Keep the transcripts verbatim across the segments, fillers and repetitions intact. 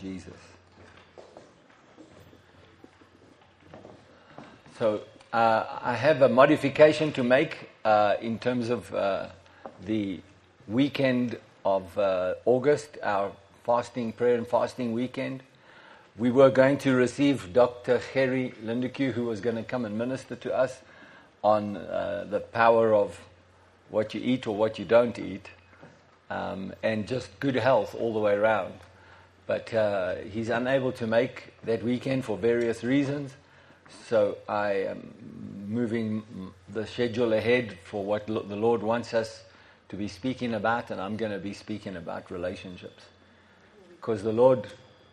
Jesus. So uh, I have a modification to make uh, in terms of uh, the weekend of uh, August, our fasting, prayer and fasting weekend. We were going to receive Doctor Harry Lindeky, who was going to come and minister to us on uh, the power of what you eat or what you don't eat, um, and just good health all the way around. But uh, he's unable to make that weekend for various reasons, so I am moving the schedule ahead for what lo- the Lord wants us to be speaking about, and I'm going to be speaking about relationships. Because the Lord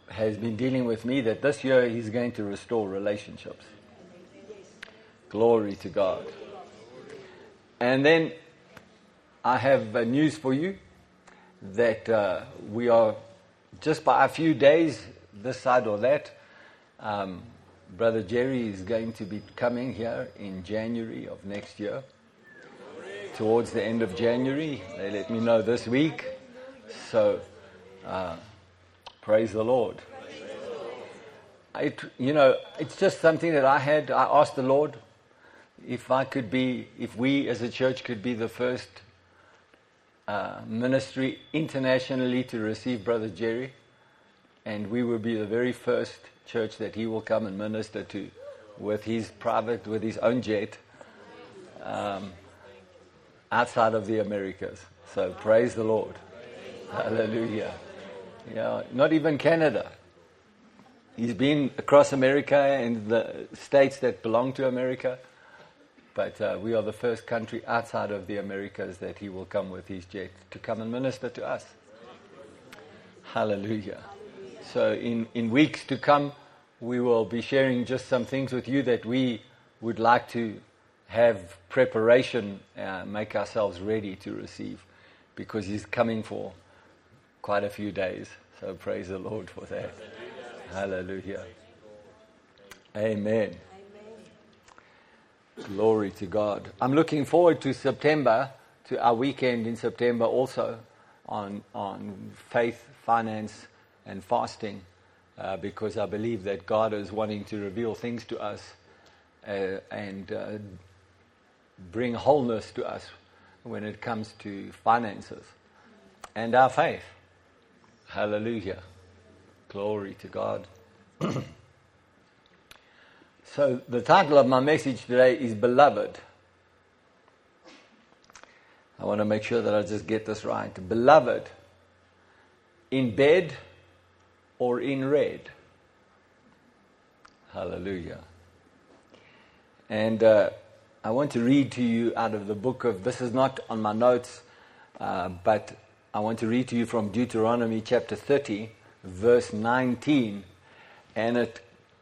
has been dealing with me that this year he's going to restore relationships. Glory to God. And then I have uh, news for you that uh, we are... just by a few days, this side or that, um, Brother Jerry is going to be coming here in January of next year. Towards the end of January, they let me know this week. So, uh, praise the Lord. It, you know, it's just something that I had. I asked the Lord if I could be, if we as a church could be the first Uh, ministry internationally to receive Brother Jerry, and we will be the very first church that he will come and minister to with his private, with his own jet um, outside of the Americas. So praise the Lord. Hallelujah. Yeah, not even Canada. He's been across America and the states that belong to America. But uh, we are the first country outside of the Americas that he will come with his jet to come and minister to us. Hallelujah. So in, in weeks to come, we will be sharing just some things with you that we would like to have preparation, uh, make ourselves ready to receive, because he's coming for quite a few days. So praise the Lord for that. Hallelujah. Amen. Glory to God. I'm looking forward to September, to our weekend in September also on on faith, finance, and fasting, uh, because I believe that God is wanting to reveal things to us uh, and uh, bring wholeness to us when it comes to finances and our faith. Hallelujah. Glory to God. So the title of my message today is Beloved. I want to make sure that I just get this right. Beloved, in bed or in red? Hallelujah. And uh, I want to read to you out of the book of, this is not on my notes, uh, but I want to read to you from Deuteronomy chapter thirty, verse nineteen, and it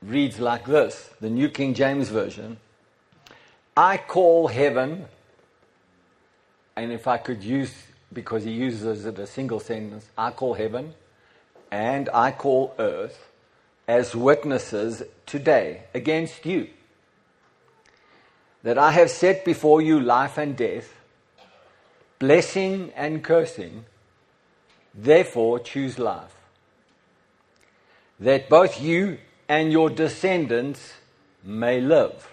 reads like this, the New King James Version. I call heaven, and if I could use, because he uses it as a single sentence, I call heaven and I call earth as witnesses today against you, that I have set before you life and death, blessing and cursing. Therefore choose life, that both you and your descendants may live,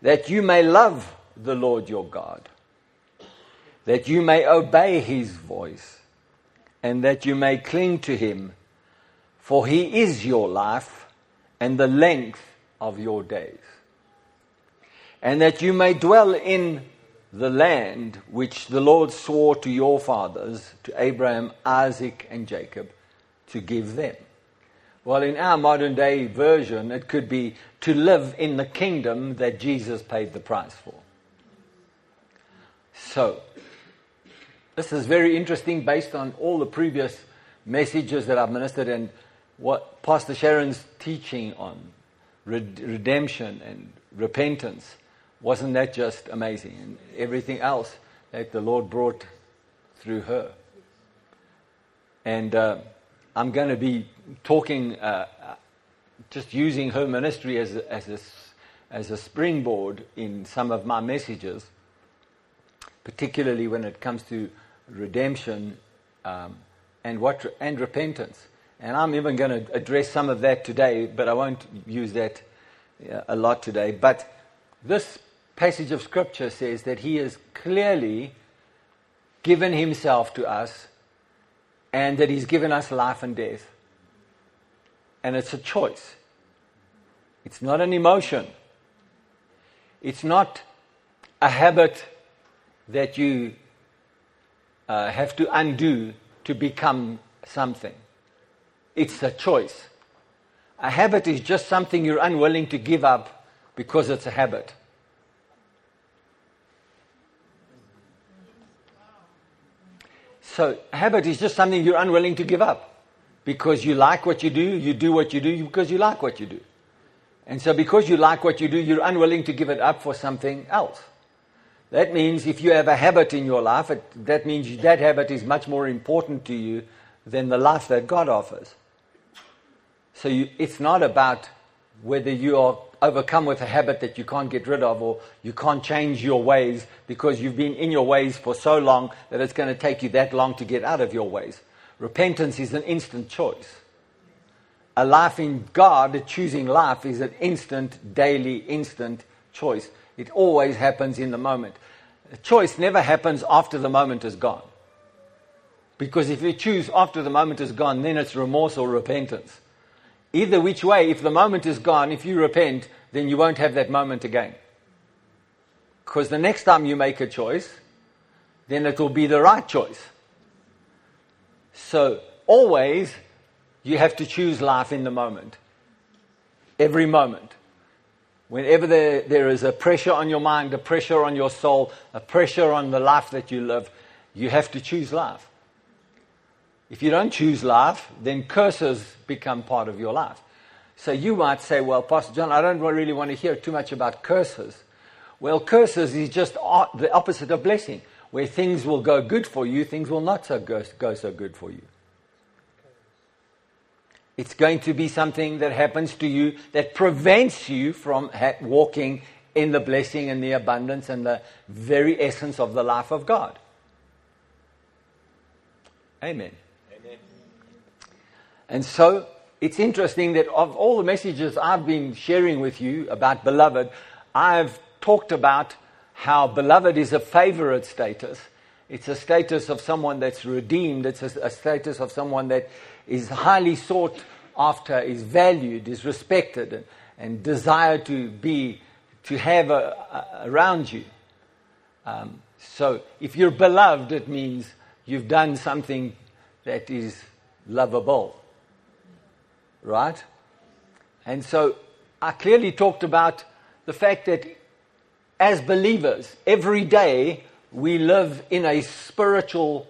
that you may love the Lord your God, that you may obey his voice, and that you may cling to him, for he is your life and the length of your days, and that you may dwell in the land which the Lord swore to your fathers, to Abraham, Isaac, and Jacob, to give them. Well, in our modern day version, it could be to live in the kingdom that Jesus paid the price for. So, this is very interesting based on all the previous messages that I've ministered and what Pastor Sharon's teaching on red- redemption and repentance. Wasn't that just amazing? And everything else that the Lord brought through her. And... Uh, I'm going to be talking, uh, just using her ministry as a, as a, as a springboard in some of my messages, particularly when it comes to redemption um, and what and repentance. And I'm even going to address some of that today, but I won't use that uh, a lot today. But this passage of Scripture says that He has clearly given Himself to us, and that He's given us life and death. And it's a choice. It's not an emotion. It's not a habit that you uh, have to undo to become something. It's a choice. A habit is just something you're unwilling to give up because it's a habit. So habit is just something you're unwilling to give up because you like what you do, you do what you do because you like what you do. And so because you like what you do, you're unwilling to give it up for something else. That means if you have a habit in your life, it, that means that habit is much more important to you than the life that God offers. So you, it's not about whether you are overcome with a habit that you can't get rid of, or you can't change your ways because you've been in your ways for so long that it's going to take you that long to get out of your ways. Repentance is an instant choice. A life in God, choosing life, is an instant, daily, instant choice. It always happens in the moment. A choice never happens after the moment is gone. Because if you choose after the moment is gone, then it's remorse or repentance. Either which way, if the moment is gone, if you repent, then you won't have that moment again. Because the next time you make a choice, then it will be the right choice. So always, you have to choose life in the moment. Every moment. Whenever there, there is a pressure on your mind, a pressure on your soul, a pressure on the life that you live, you have to choose life. If you don't choose life, then curses become part of your life. So you might say, well, Pastor John, I don't really want to hear too much about curses. Well, curses is just the opposite of blessing, where things will go good for you, things will not so go, go so good for you. It's going to be something that happens to you that prevents you from ha- walking in the blessing and the abundance and the very essence of the life of God. Amen. And so, it's interesting that of all the messages I've been sharing with you about beloved, I've talked about how beloved is a favorite status. It's a status of someone that's redeemed. It's a, a status of someone that is highly sought after, is valued, is respected, and, and desired to be, to have a, a, around you. Um, so, if you're beloved, it means you've done something that is lovable. Right? And so I clearly talked about the fact that as believers, every day we live in a spiritual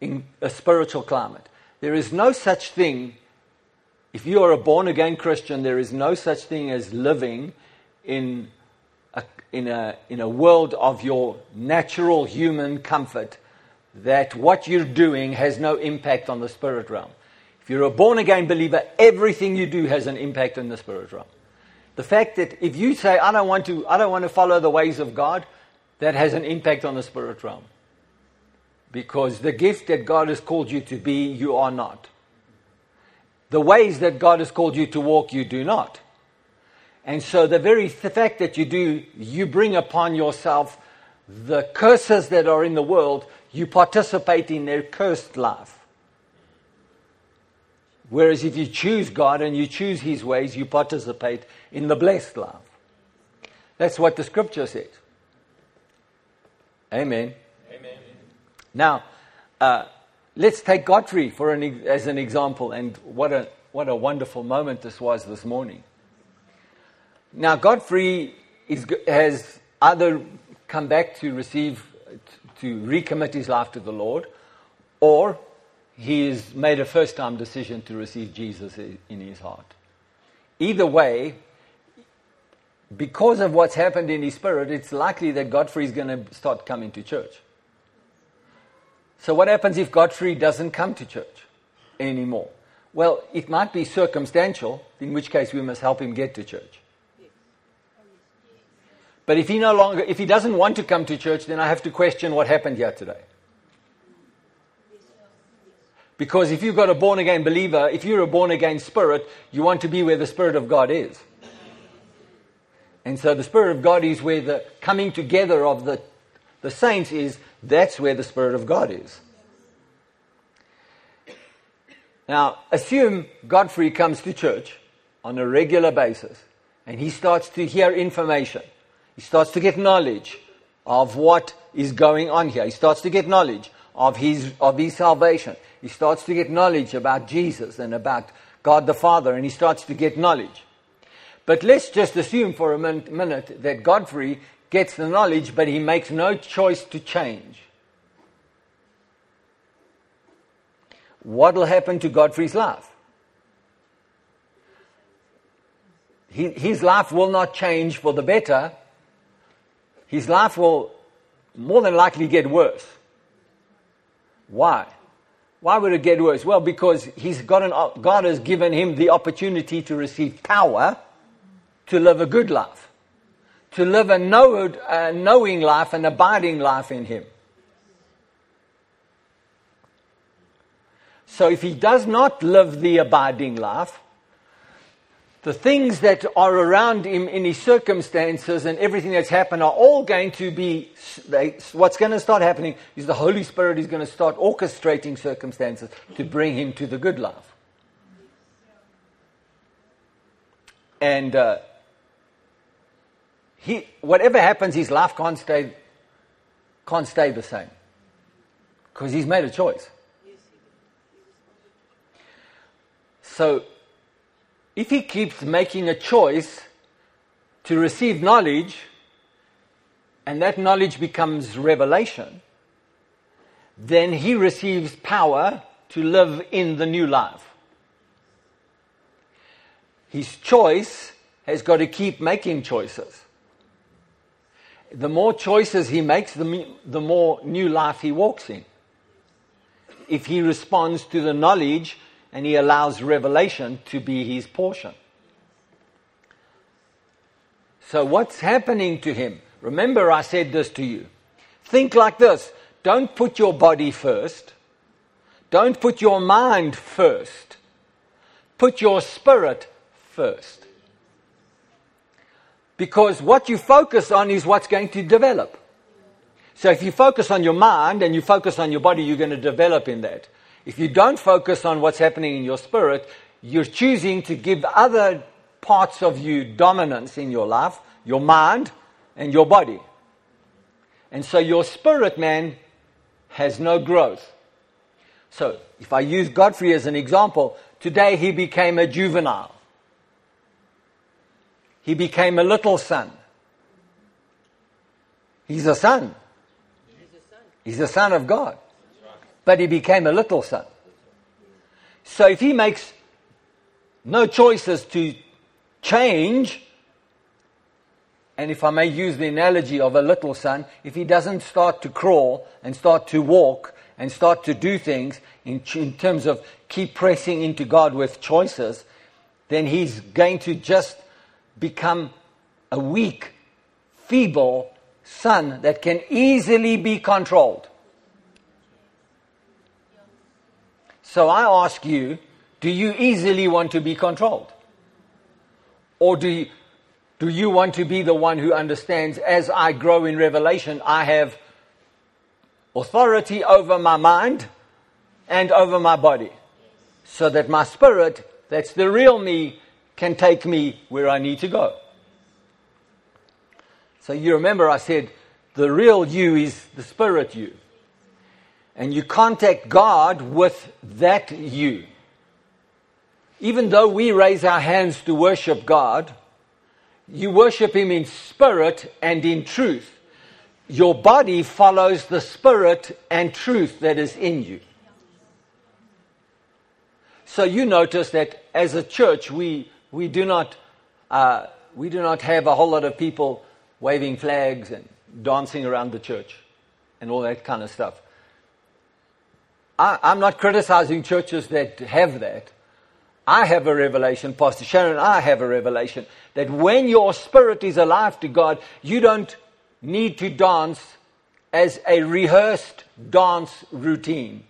in a spiritual climate. There is no such thing, if you are a born-again Christian, there is no such thing as living in a, in a, in a world of your natural human comfort, that what you're doing has no impact on the spirit realm. If you're a born-again believer, everything you do has an impact on the spirit realm. The fact that if you say, I don't want to, I don't want to follow the ways of God, that has an impact on the spirit realm. Because the gift that God has called you to be, you are not. The ways that God has called you to walk, you do not. And so the very th- fact that you do, you bring upon yourself the curses that are in the world, you participate in their cursed life. Whereas if you choose God and you choose His ways, you participate in the blessed life. That's what the Scripture says. Amen. Amen. Now, uh, let's take Godfrey for an, as an example, and what a what a wonderful moment this was this morning. Now, Godfrey is, has either come back to receive, to recommit his life to the Lord, or he has made a first-time decision to receive Jesus in his heart. Either way, because of what's happened in his spirit, it's likely that Godfrey is going to start coming to church. So what happens if Godfrey doesn't come to church anymore? Well, it might be circumstantial, in which case we must help him get to church. But if he no longer, if he doesn't want to come to church, then I have to question what happened here today. Because if you've got a born-again believer, if you're a born-again spirit, you want to be where the Spirit of God is. And so the Spirit of God is where the coming together of the, the saints is. That's where the Spirit of God is. Now, assume Godfrey comes to church on a regular basis and he starts to hear information. He starts to get knowledge of what is going on here. He starts to get knowledge of his of his salvation. He starts to get knowledge about Jesus and about God the Father, and he starts to get knowledge. But let's just assume for a min- minute that Godfrey gets the knowledge, but he makes no choice to change. What will happen to Godfrey's life? He, his life will not change for the better. His life will more than likely get worse. Why? Why would it get worse? Well, because he's got an, God has given him the opportunity to receive power to live a good life, to live a know, uh, knowing life, an abiding life in him. So if he does not live the abiding life, the things that are around him in his circumstances and everything that's happened are all going to be, they, what's going to start happening is the Holy Spirit is going to start orchestrating circumstances to bring him to the good life. And uh, he, whatever happens, his life can't stay, can't stay the same because he's made a choice. So if he keeps making a choice to receive knowledge, and that knowledge becomes revelation, then he receives power to live in the new life. His choice has got to keep making choices. The more choices he makes, the, the more new life he walks in. If he responds to the knowledge, and he allows revelation to be his portion. So what's happening to him? Remember, I said this to you. Think like this. Don't put your body first. Don't put your mind first. Put your spirit first. Because what you focus on is what's going to develop. So if you focus on your mind and you focus on your body, you're going to develop in that. If you don't focus on what's happening in your spirit, you're choosing to give other parts of you dominance in your life, your mind and your body. And so your spirit man has no growth. So if I use Godfrey as an example, today he became a juvenile. He became a little son. He's a son. He's a son of God. But he became a little son. So if he makes no choices to change, and if I may use the analogy of a little son, if he doesn't start to crawl and start to walk and start to do things in, in terms of keep pressing into God with choices, then he's going to just become a weak, feeble son that can easily be controlled. So I ask you, do you easily want to be controlled? Or do you, do you want to be the one who understands, as I grow in revelation, I have authority over my mind and over my body, so that my spirit, that's the real me, can take me where I need to go? So you remember I said, the real you is the spirit you. And you contact God with that you. Even though we raise our hands to worship God, you worship Him in spirit and in truth. Your body follows the spirit and truth that is in you. So you notice that as a church, we we do not uh, we do not have a whole lot of people waving flags and dancing around the church and all that kind of stuff. I, I'm not criticizing churches that have that. I have a revelation, Pastor Sharon, I have a revelation that when your spirit is alive to God, you don't need to dance as a rehearsed dance routine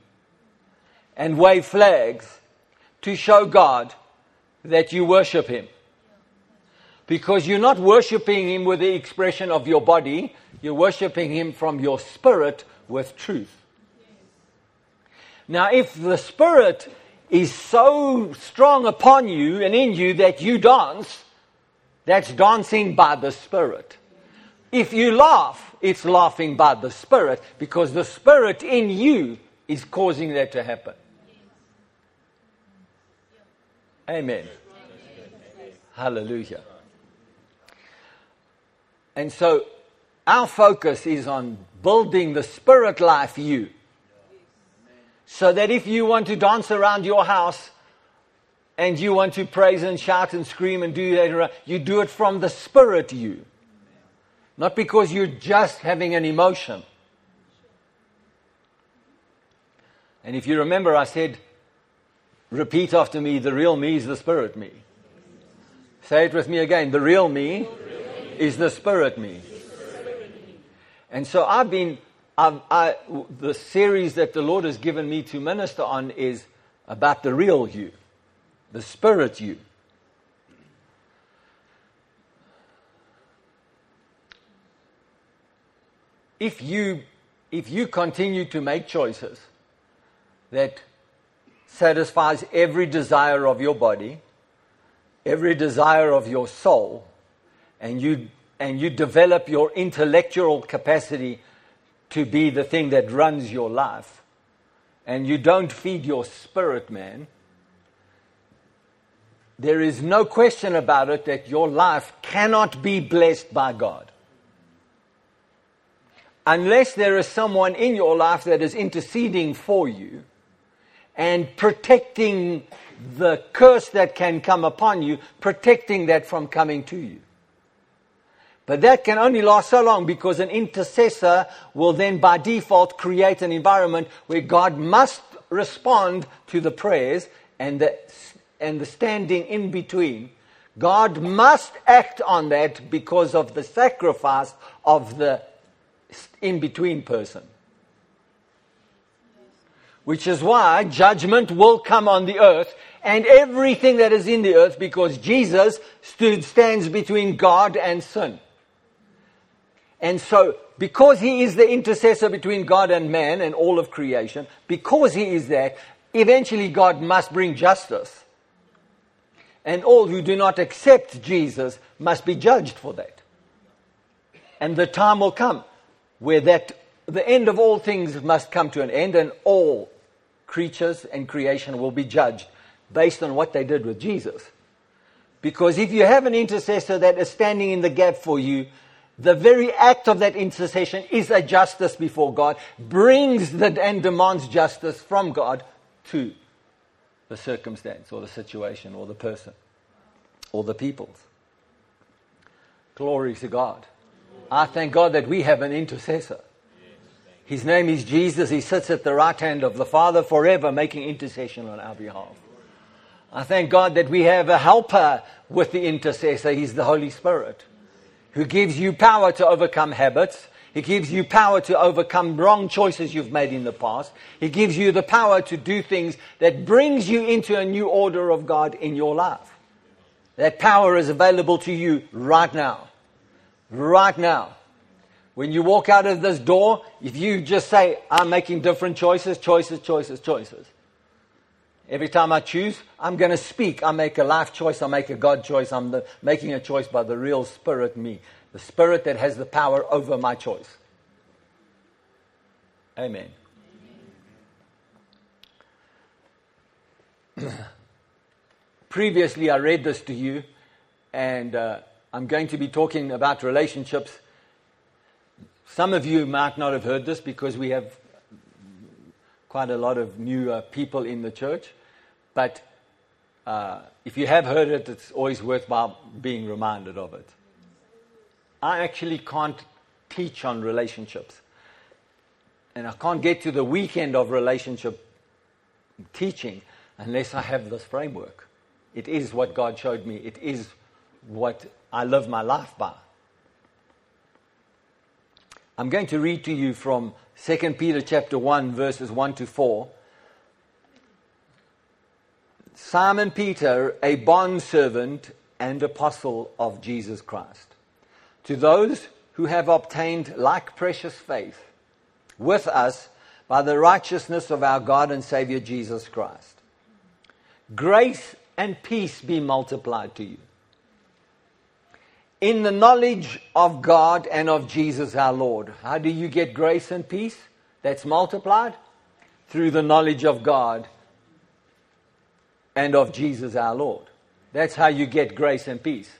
and wave flags to show God that you worship Him. Because you're not worshiping Him with the expression of your body, you're worshiping Him from your spirit with truth. Now, if the Spirit is so strong upon you and in you that you dance, that's dancing by the Spirit. If you laugh, it's laughing by the Spirit, because the Spirit in you is causing that to happen. Amen. Hallelujah. And so our focus is on building the spirit life you. So that if you want to dance around your house and you want to praise and shout and scream and do that, you do it from the spirit you. Not because you're just having an emotion. And if you remember, I said, repeat after me, the real me is the spirit me. Say it with me again, the real me is the spirit me. And so I've been... I've, I, the series that the Lord has given me to minister on is about the real you, the spirit you. If you, if you continue to make choices that satisfies every desire of your body, every desire of your soul, and you, and you develop your intellectual capacity to be the thing that runs your life, and you don't feed your spirit man, there is no question about it that your life cannot be blessed by God. Unless there is someone in your life that is interceding for you and protecting the curse that can come upon you, protecting that from coming to you. But that can only last so long, because an intercessor will then by default create an environment where God must respond to the prayers and the, and the standing in between. God must act on that because of the sacrifice of the in-between person. Which is why judgment will come on the earth and everything that is in the earth, because Jesus stood, stands between God and sin. And so, because He is the intercessor between God and man and all of creation, because He is that, eventually God must bring justice. And all who do not accept Jesus must be judged for that. And the time will come where that the end of all things must come to an end, and all creatures and creation will be judged based on what they did with Jesus. Because if you have an intercessor that is standing in the gap for you, the very act of that intercession is a justice before God, brings that and demands justice from God to the circumstance or the situation or the person or the peoples. Glory to God. I thank God that we have an intercessor. His name is Jesus. He sits at the right hand of the Father forever, making intercession on our behalf. I thank God that we have a helper with the intercessor. He's the Holy Spirit, who gives you power to overcome habits. He gives you power to overcome wrong choices you've made in the past. He gives you the power to do things that brings you into a new order of God in your life. That power is available to you right now. Right now. When you walk out of this door, if you just say, I'm making different choices, choices, choices, choices. Every time I choose, I'm going to speak. I make a life choice. I make a God choice. I'm the, making a choice by the real spirit me. The spirit that has the power over my choice. Amen. Previously, I read this to you. And uh, I'm going to be talking about relationships. Some of you might not have heard this because we have quite a lot of new uh, people in the church. But uh, if you have heard it, it's always worthwhile being reminded of it. I actually can't teach on relationships. And I can't get to the weekend of relationship teaching unless I have this framework. It is what God showed me. It is what I live my life by. I'm going to read to you from Second Peter chapter one, verses one to four. Simon Peter, a bondservant and apostle of Jesus Christ, to those who have obtained like precious faith with us by the righteousness of our God and Savior Jesus Christ. Grace and peace be multiplied to you in the knowledge of God and of Jesus our Lord. How do you get grace and peace? That's multiplied through the knowledge of God and of Jesus our Lord. That's how you get grace and peace.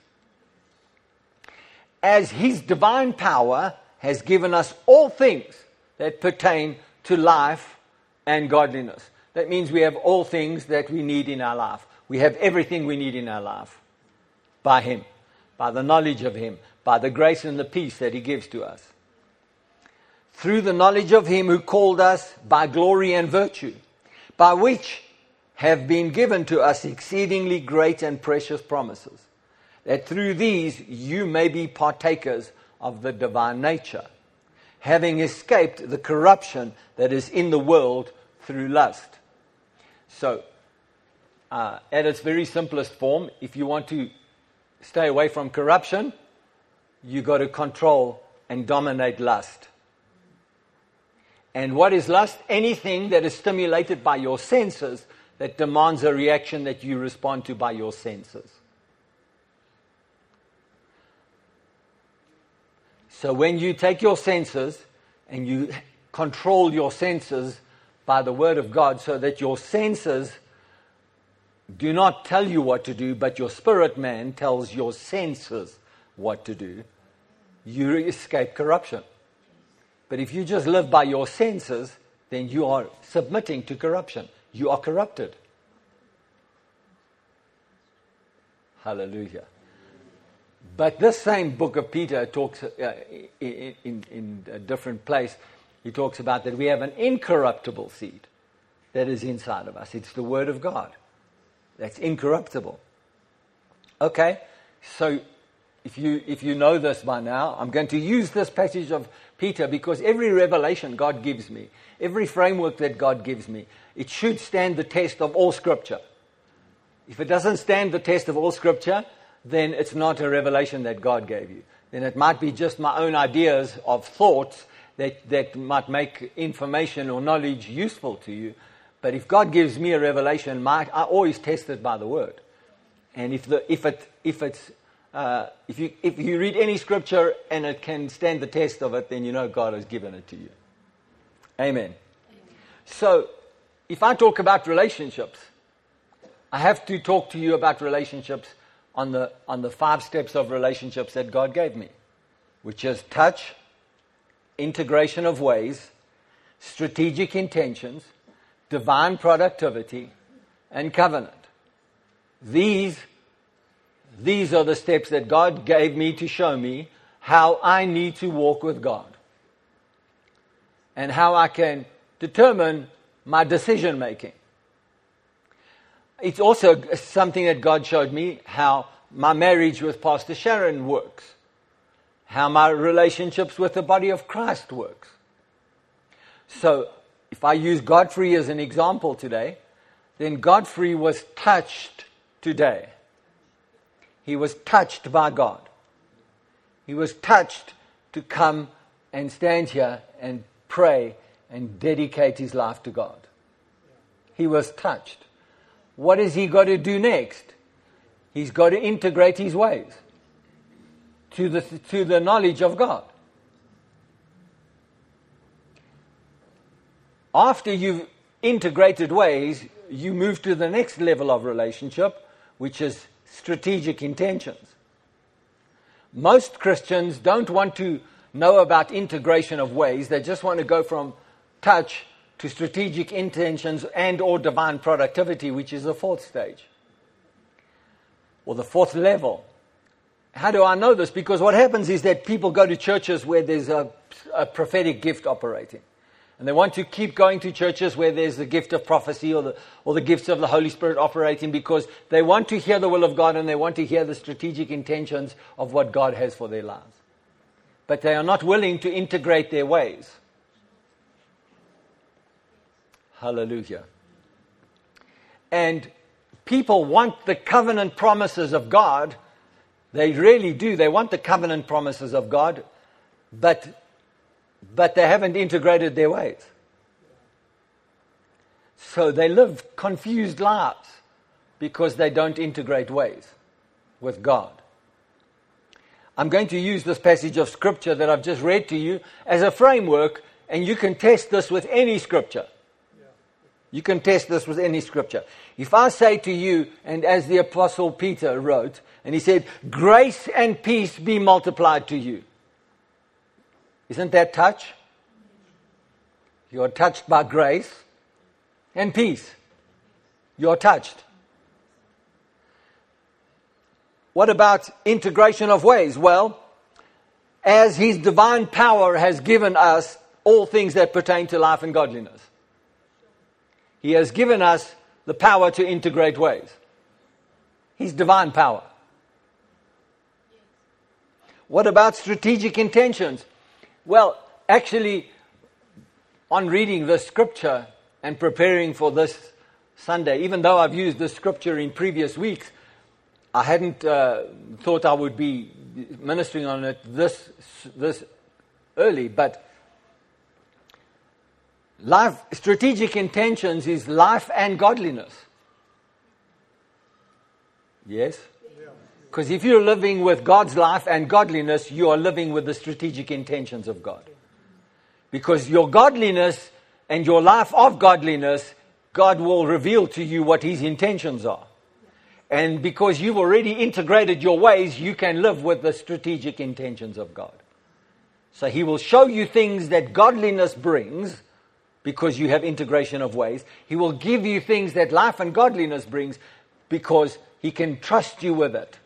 As his divine power has given us all things that pertain to life and godliness. That means we have all things that we need in our life. We have everything we need in our life by him, by the knowledge of him, by the grace and the peace that he gives to us. Through the knowledge of him who called us by glory and virtue, by which have been given to us exceedingly great and precious promises, that through these you may be partakers of the divine nature, having escaped the corruption that is in the world through lust. So, uh, at its very simplest form, if you want to stay away from corruption, you got to control and dominate lust. And what is lust? Anything that is stimulated by your senses that demands a reaction that you respond to by your senses. So when you take your senses and you control your senses by the word of God so that your senses do not tell you what to do, but your spirit man tells your senses what to do, you escape corruption. But if you just live by your senses, then you are submitting to corruption. You are corrupted. Hallelujah. But this same book of Peter talks uh, in, in, in a different place. He talks about that we have an incorruptible seed that is inside of us. It's the word of God. That's incorruptible. Okay, so if you if you know this by now, I'm going to use this passage of Peter because every revelation God gives me, every framework that God gives me, it should stand the test of all Scripture. If it doesn't stand the test of all Scripture, then it's not a revelation that God gave you. Then it might be just my own ideas of thoughts that, that might make information or knowledge useful to you. But if God gives me a revelation, my, I always test it by the word. And if the if it if it's uh, if you if you read any scripture and it can stand the test of it, then you know God has given it to you. Amen. Amen. So, if I talk about relationships, I have to talk to you about relationships on the on the five steps of relationships that God gave me, which is touch, integration of ways, strategic intentions, divine productivity, and covenant. These, these are the steps that God gave me to show me how I need to walk with God and how I can determine my decision making. It's also something that God showed me how my marriage with Pastor Sharon works, how my relationships with the body of Christ works. So, if I use Godfrey as an example today, then Godfrey was touched today. He was touched by God. He was touched to come and stand here and pray and dedicate his life to God. He was touched. What has he got to do next? He's got to integrate his ways to the, to the knowledge of God. After you've integrated ways, you move to the next level of relationship, which is strategic intentions. Most Christians don't want to know about integration of ways. They just want to go from touch to strategic intentions and or divine productivity, which is the fourth stage, or the fourth level. How do I know this? Because what happens is that people go to churches where there's a, a prophetic gift operating. And they want to keep going to churches where there's the gift of prophecy or the, or the gifts of the Holy Spirit operating, because they want to hear the will of God and they want to hear the strategic intentions of what God has for their lives. But they are not willing to integrate their ways. Hallelujah. And people want the covenant promises of God. They really do. They want the covenant promises of God, but But they haven't integrated their ways. So they live confused lives because they don't integrate ways with God. I'm going to use this passage of scripture that I've just read to you as a framework, and you can test this with any scripture. You can test this with any scripture. If I say to you, and as the Apostle Peter wrote, and he said, "Grace and peace be multiplied to you." Isn't that touch? You are touched by grace and peace. You are touched. What about integration of ways? Well, as His divine power has given us all things that pertain to life and godliness, He has given us the power to integrate ways. His divine power. What about strategic intentions? Well, actually, on reading this scripture and preparing for this Sunday, even though I've used this scripture in previous weeks, I hadn't uh, thought I would be ministering on it this this early. But life, strategic intentions is life and godliness. Yes? Because if you're living with God's life and godliness, you are living with the strategic intentions of God. Because your godliness and your life of godliness, God will reveal to you what His intentions are. And because you've already integrated your ways, you can live with the strategic intentions of God. So He will show you things that godliness brings, because you have integration of ways. He will give you things that life and godliness brings, because He can trust you with it.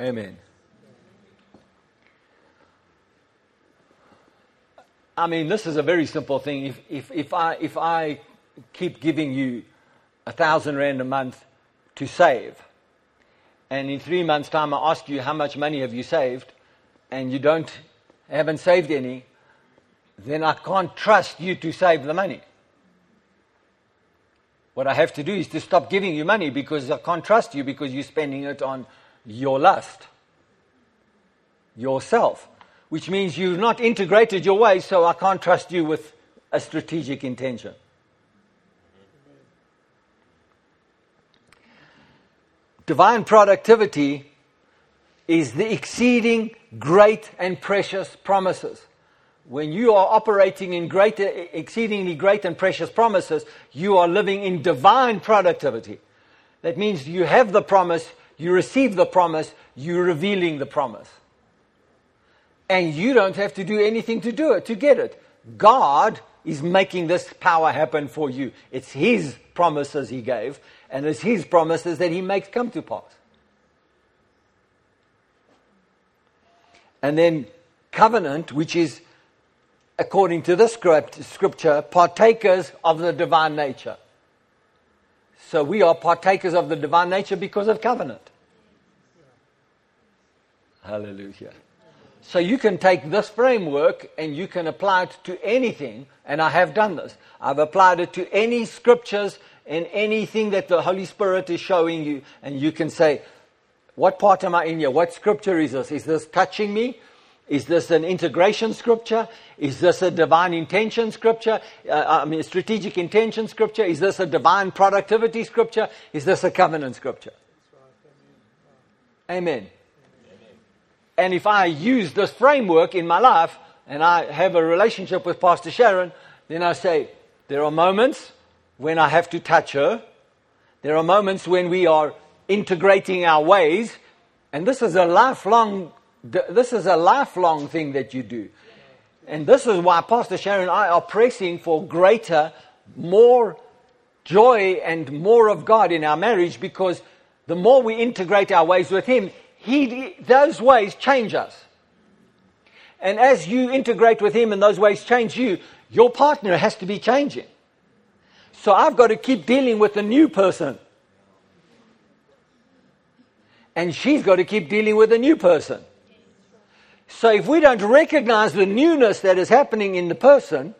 Amen. I mean, this is a very simple thing. If if if I if I keep giving you a thousand rand a month to save, and in three months' time I ask you how much money have you saved, and you don't haven't saved any, then I can't trust you to save the money. What I have to do is to stop giving you money, because I can't trust you, because you're spending it on your lust, yourself, which means you've not integrated your way, so I can't trust you with a strategic intention. Divine productivity is the exceeding great and precious promises. When you are operating in great, exceedingly great and precious promises, you are living in divine productivity. That means you have the promise, you receive the promise, you're revealing the promise. And you don't have to do anything to do it, to get it. God is making this power happen for you. It's His promises He gave, and it's His promises that He makes come to pass. And then covenant, which is, according to this scripture, partakers of the divine nature. So we are partakers of the divine nature because of covenant. Hallelujah. So you can take this framework and you can apply it to anything, and I have done this. I've applied it to any scriptures and anything that the Holy Spirit is showing you, and you can say, what part am I in here? What scripture is this? Is this touching me? Is this an integration scripture? Is this a divine intention scripture? Uh, I mean, strategic intention scripture? Is this a divine productivity scripture? Is this a covenant scripture? Right. Amen. Amen. Amen. And if I use this framework in my life, and I have a relationship with Pastor Sharon, then I say, there are moments when I have to touch her. There are moments when we are integrating our ways. And this is a lifelong This is a lifelong thing that you do. And this is why Pastor Sharon and I are pressing for greater, more joy and more of God in our marriage, because the more we integrate our ways with Him, He those ways change us. And as you integrate with him and those ways change you, your partner has to be changing. So I've got to keep dealing with a new person. And she's got to keep dealing with a new person. So if we don't recognize the newness that is happening in the person,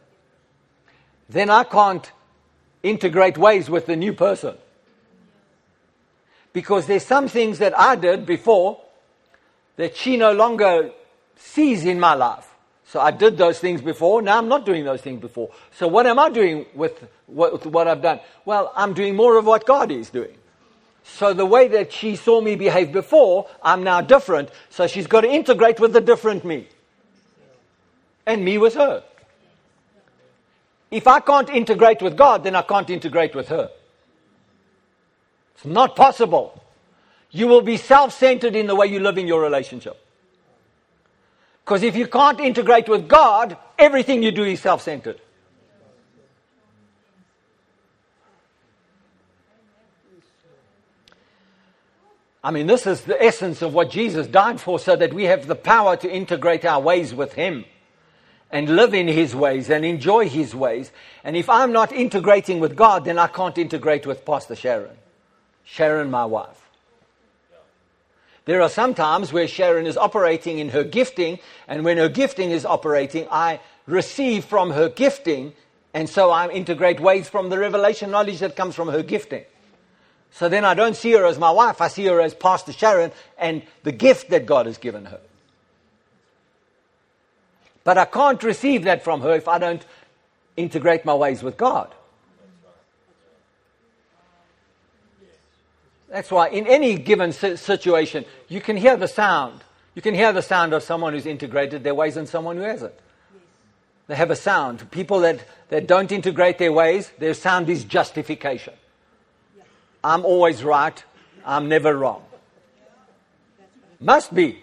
then I can't integrate ways with the new person. Because there's some things that I did before that she no longer sees in my life. So I did those things before. Now I'm not doing those things before. So what am I doing with what, what I've done? Well, I'm doing more of what God is doing. So the way that she saw me behave before, I'm now different. So she's got to integrate with the different me. And me with her. If I can't integrate with God, then I can't integrate with her. It's not possible. You will be self-centered in the way you live in your relationship. Because if you can't integrate with God, everything you do is self-centered. I mean, this is the essence of what Jesus died for, so that we have the power to integrate our ways with him and live in his ways and enjoy his ways. And if I'm not integrating with God, then I can't integrate with Pastor Sharon. Sharon, my wife. There are some times where Sharon is operating in her gifting, and when her gifting is operating, I receive from her gifting, and so I integrate ways from the revelation knowledge that comes from her gifting. So then I don't see her as my wife, I see her as Pastor Sharon and the gift that God has given her. But I can't receive that from her if I don't integrate my ways with God. That's why in any given situation, you can hear the sound. You can hear the sound of someone who's integrated their ways and someone who hasn't. They have a sound. People that, that don't integrate their ways, their sound is justification. I'm always right. I'm never wrong. Must be.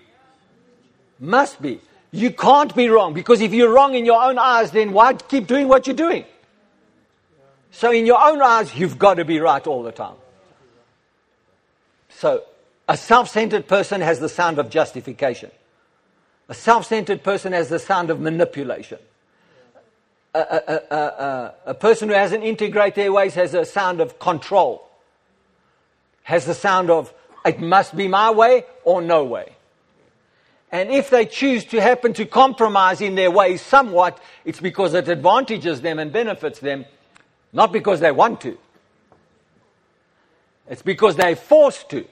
Must be. You can't be wrong, because if you're wrong in your own eyes, then why keep doing what you're doing? So in your own eyes, you've got to be right all the time. So a self-centered person has the sound of justification. A self-centered person has the sound of manipulation. A, a, a, a, a person who hasn't integrated their ways has a sound of control. Has the sound of, it must be my way or no way. And if they choose to happen to compromise in their ways somewhat, it's because it advantages them and benefits them, not because they want to. It's because they're forced to.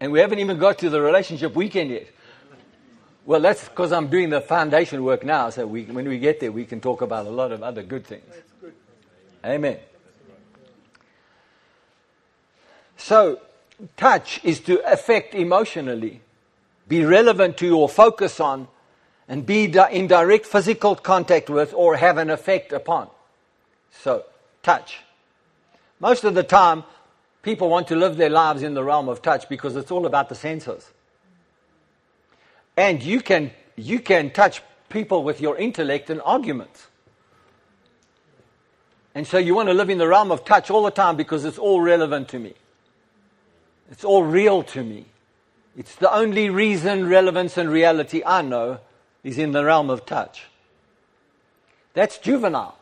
And we haven't even got to the relationship weekend yet. Well, that's because I'm doing the foundation work now, so we, when we get there, we can talk about a lot of other good things. Amen. So, touch is to affect emotionally. Be relevant to or focus on, and be in direct physical contact with or have an effect upon. So, touch. Most of the time, people want to live their lives in the realm of touch because it's all about the senses. And you can you can touch people with your intellect and arguments. And so you want to live in the realm of touch all the time because it's all relevant to me. It's all real to me. It's the only reason, relevance, and reality I know is in the realm of touch. That's juvenile.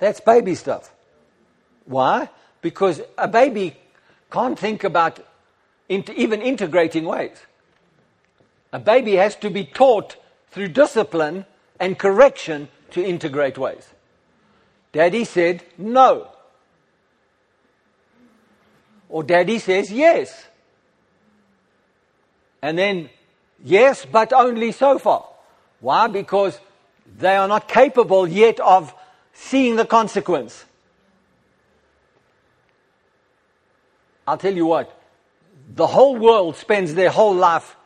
That's baby stuff. Why? Because a baby can't think about into even integrating ways. A baby has to be taught through discipline and correction to integrate ways. Daddy said no. Or daddy says yes. And then, yes, but only so far. Why? Because they are not capable yet of seeing the consequence. I'll tell you what, the whole world spends their whole life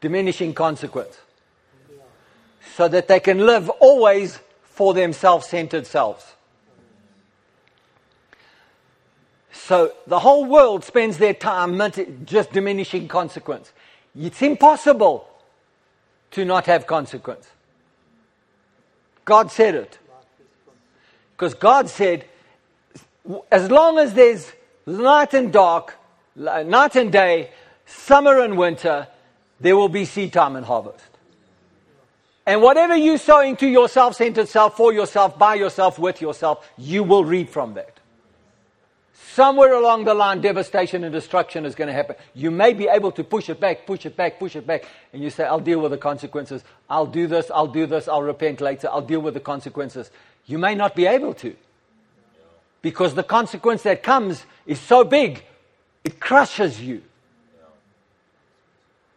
diminishing consequence, so that they can live always for their self-centered selves. So the whole world spends their time just diminishing consequence. It's impossible to not have consequence. God said it. Because God said, as long as there's night and dark, night and day, summer and winter, there will be seed time and harvest. And whatever you sow into yourself, centered self, for yourself, by yourself, with yourself, you will reap from that. Somewhere along the line, devastation and destruction is going to happen. You may be able to push it back, push it back, push it back. And you say, I'll deal with the consequences. I'll do this, I'll do this, I'll repent later. I'll deal with the consequences. You may not be able to. Because the consequence that comes is so big, it crushes you.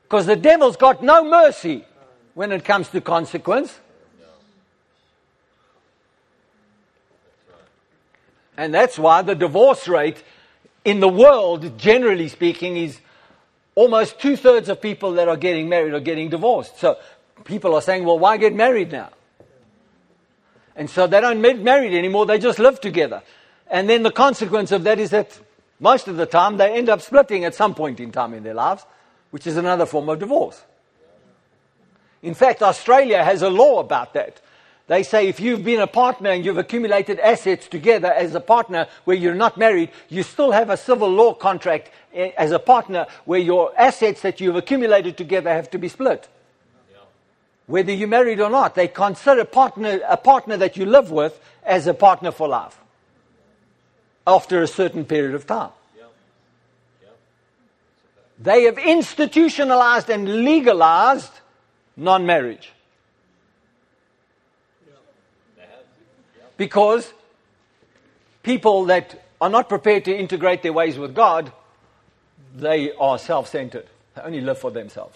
Because the devil's got no mercy when it comes to consequence. And that's why the divorce rate in the world, generally speaking, is almost two-thirds of people that are getting married are getting divorced. So people are saying, well, why get married now? And so they don't get married anymore, they just live together. And then the consequence of that is that most of the time they end up splitting at some point in time in their lives, which is another form of divorce. In fact, Australia has a law about that. They say if you've been a partner and you've accumulated assets together as a partner where you're not married, you still have a civil law contract as a partner where your assets that you've accumulated together have to be split. Yeah. Whether you're married or not, they consider a partner, a partner that you live with as a partner for life after a certain period of time. Yeah. Yeah. They have institutionalized and legalized non-marriage. Because people that are not prepared to integrate their ways with God, they are self-centered. They only live for themselves.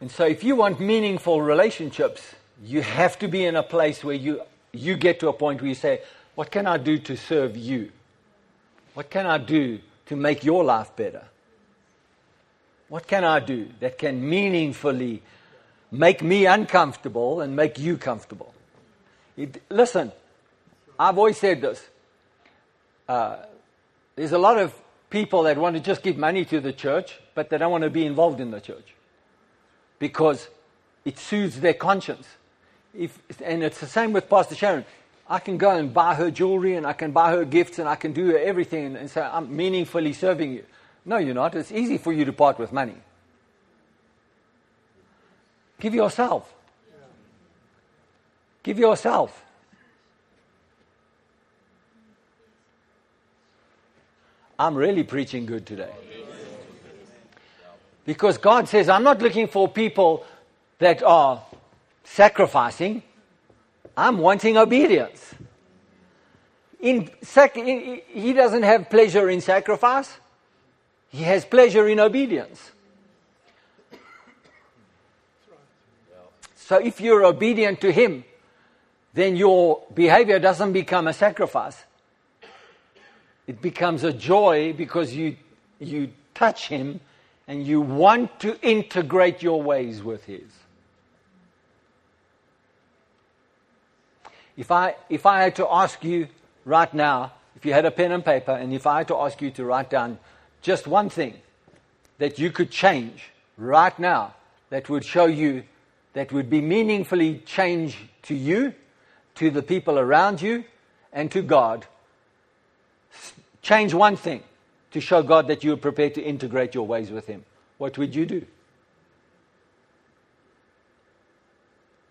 And so if you want meaningful relationships, you have to be in a place where you, you get to a point where you say, what can I do to serve you? What can I do to make your life better? What can I do that can meaningfully make me uncomfortable and make you comfortable? It, listen, I've always said this. Uh, there's a lot of people that want to just give money to the church, but they don't want to be involved in the church because it soothes their conscience. If, and it's the same with Pastor Sharon. I can go and buy her jewelry and I can buy her gifts and I can do everything and, and say, I'm meaningfully serving you. No, you're not. It's easy for you to part with money. Give yourself. Give yourself. I'm really preaching good today. Because God says, I'm not looking for people that are sacrificing. I'm wanting obedience. In sac- in, he doesn't have pleasure in sacrifice. He has pleasure in obedience. So if you're obedient to him, then your behavior doesn't become a sacrifice. It becomes a joy because you, you touch him and you want to integrate your ways with his. If I, if I had to ask you right now, if you had a pen and paper, and if I had to ask you to write down just one thing that you could change right now that would show you that would be meaningfully change to you, to the people around you, and to God. Change one thing to show God that you are prepared to integrate your ways with him. What would you do?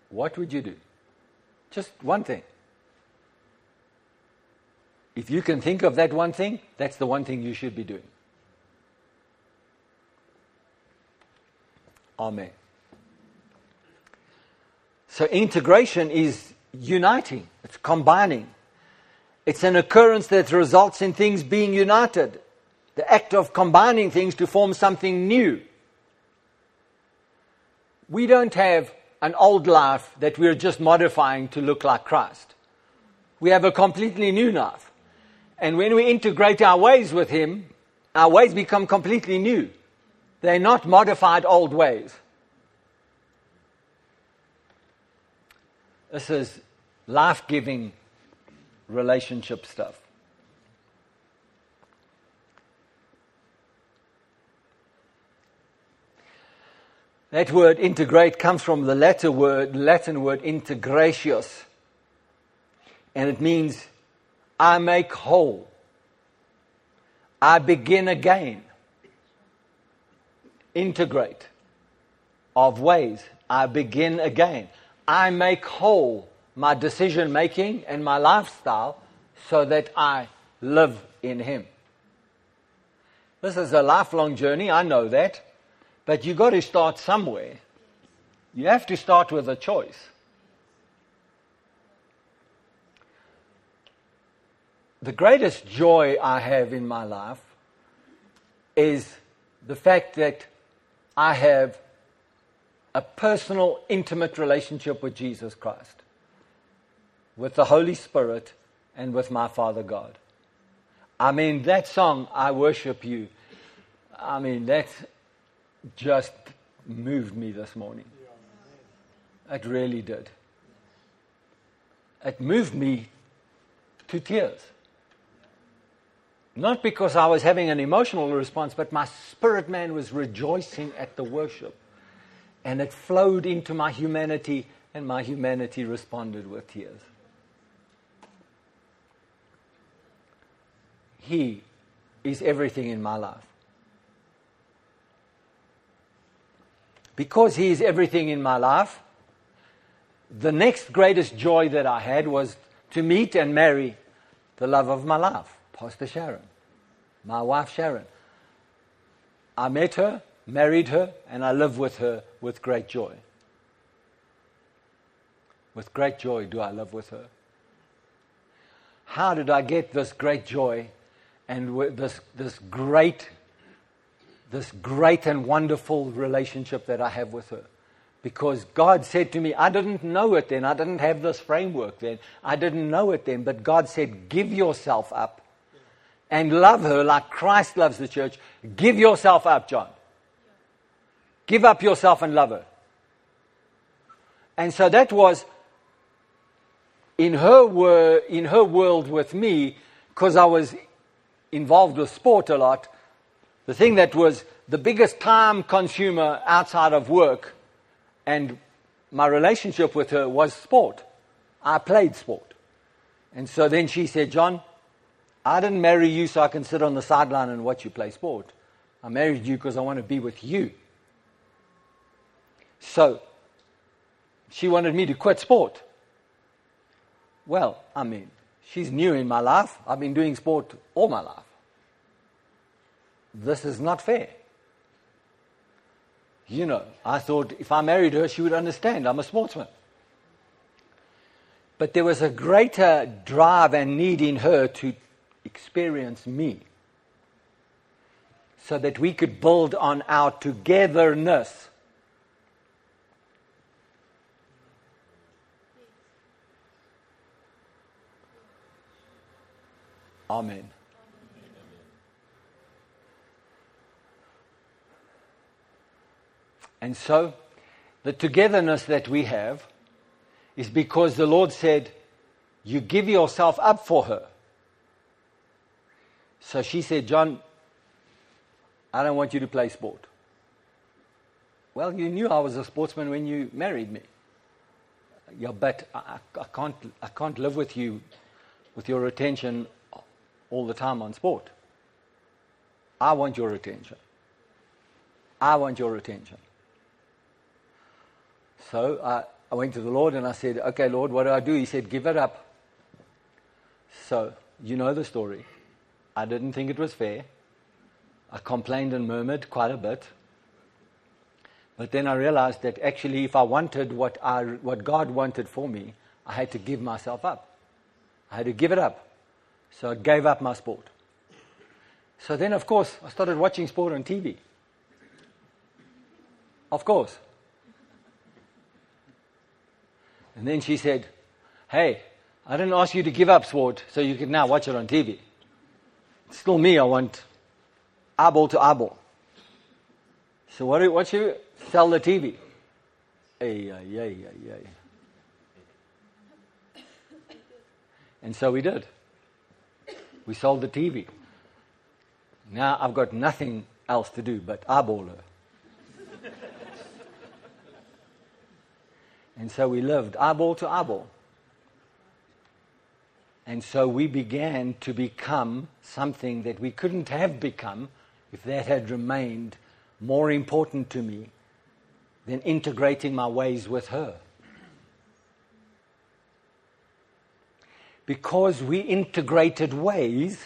What would you do? Just one thing. If you can think of that one thing, that's the one thing you should be doing. Amen. So integration is uniting, it's combining. It's an occurrence that results in things being united. The act of combining things to form something new. We don't have an old life that we're just modifying to look like Christ. We have a completely new life. And when we integrate our ways with him, our ways become completely new. They're not modified old ways. This is life-giving relationship stuff. That word integrate comes from the latter word, Latin word integratius. And it means I make whole. I begin again. Integrate. Of ways. I begin again. I make whole my decision making and my lifestyle so that I live in Him. This is a lifelong journey, I know that. But you've got to start somewhere. You have to start with a choice. The greatest joy I have in my life is the fact that I have a personal, intimate relationship with Jesus Christ, with the Holy Spirit, and with my Father God. I mean, that song, I Worship You, I mean, that just moved me this morning. It really did. It moved me to tears. Not because I was having an emotional response, but my spirit man was rejoicing at the worship. And it flowed into my humanity, and my humanity responded with tears. He is everything in my life. Because He is everything in my life, the next greatest joy that I had was to meet and marry the love of my life, Pastor Sharon, my wife Sharon. I met her, married her, and I live with her with great joy. With great joy do I live with her. How did I get this great joy and this this great, this great and wonderful relationship that I have with her? Because God said to me, I didn't know it then, I didn't have this framework then, I didn't know it then, but God said, give yourself up and love her like Christ loves the church. Give yourself up, John. Give up yourself and love her. And so that was, in her, wor- in her world with me, because I was involved with sport a lot, the thing that was the biggest time consumer outside of work and my relationship with her was sport. I played sport. And so then she said, John, I didn't marry you so I can sit on the sideline and watch you play sport. I married you because I want to be with you. So, she wanted me to quit sport. Well, I mean, she's new in my life. I've been doing sport all my life. This is not fair. You know, I thought if I married her, she would understand. I'm a sportsman. But there was a greater drive and need in her to experience me so that we could build on our togetherness. Amen. And so, the togetherness that we have is because the Lord said, you give yourself up for her. So she said, John, I don't want you to play sport. Well, you knew I was a sportsman when you married me. Yeah, but I, I, can't, I can't live with you with your attention all the time on sport. I want your attention. I want your attention. So I, I went to the Lord and I said, okay, Lord, what do I do? He said, give it up. So you know the story. I didn't think it was fair. I complained and murmured quite a bit. But then I realized that actually if I wanted what I, what God wanted for me, I had to give myself up. I had to give it up. So I gave up my sport. So then, of course, I started watching sport on T V. Of course. And then she said, hey, I didn't ask you to give up sport, so you can now watch it on T V. It's still me, I want eyeball to eyeball. So what do you, what should you sell the T V? Ay, ay, ay, ay, ay. And so we did. We sold the T V. Now I've got nothing else to do but eyeball her. And so we lived eyeball to eyeball. And so we began to become something that we couldn't have become if that had remained more important to me than integrating my ways with her. Because we integrated ways,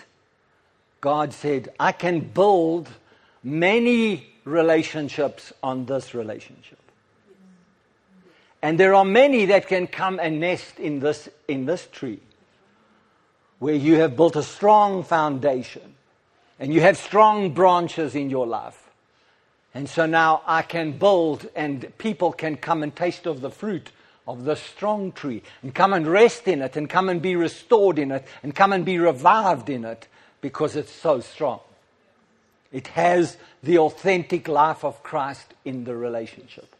God said, I can build many relationships on this relationship. And there are many that can come and nest in this, in this tree, where you have built a strong foundation and you have strong branches in your life. And so now I can build, and people can come and taste of the fruit of the strong tree and come and rest in it and come and be restored in it and come and be revived in it, because it's so strong. It has the authentic life of Christ in the relationship.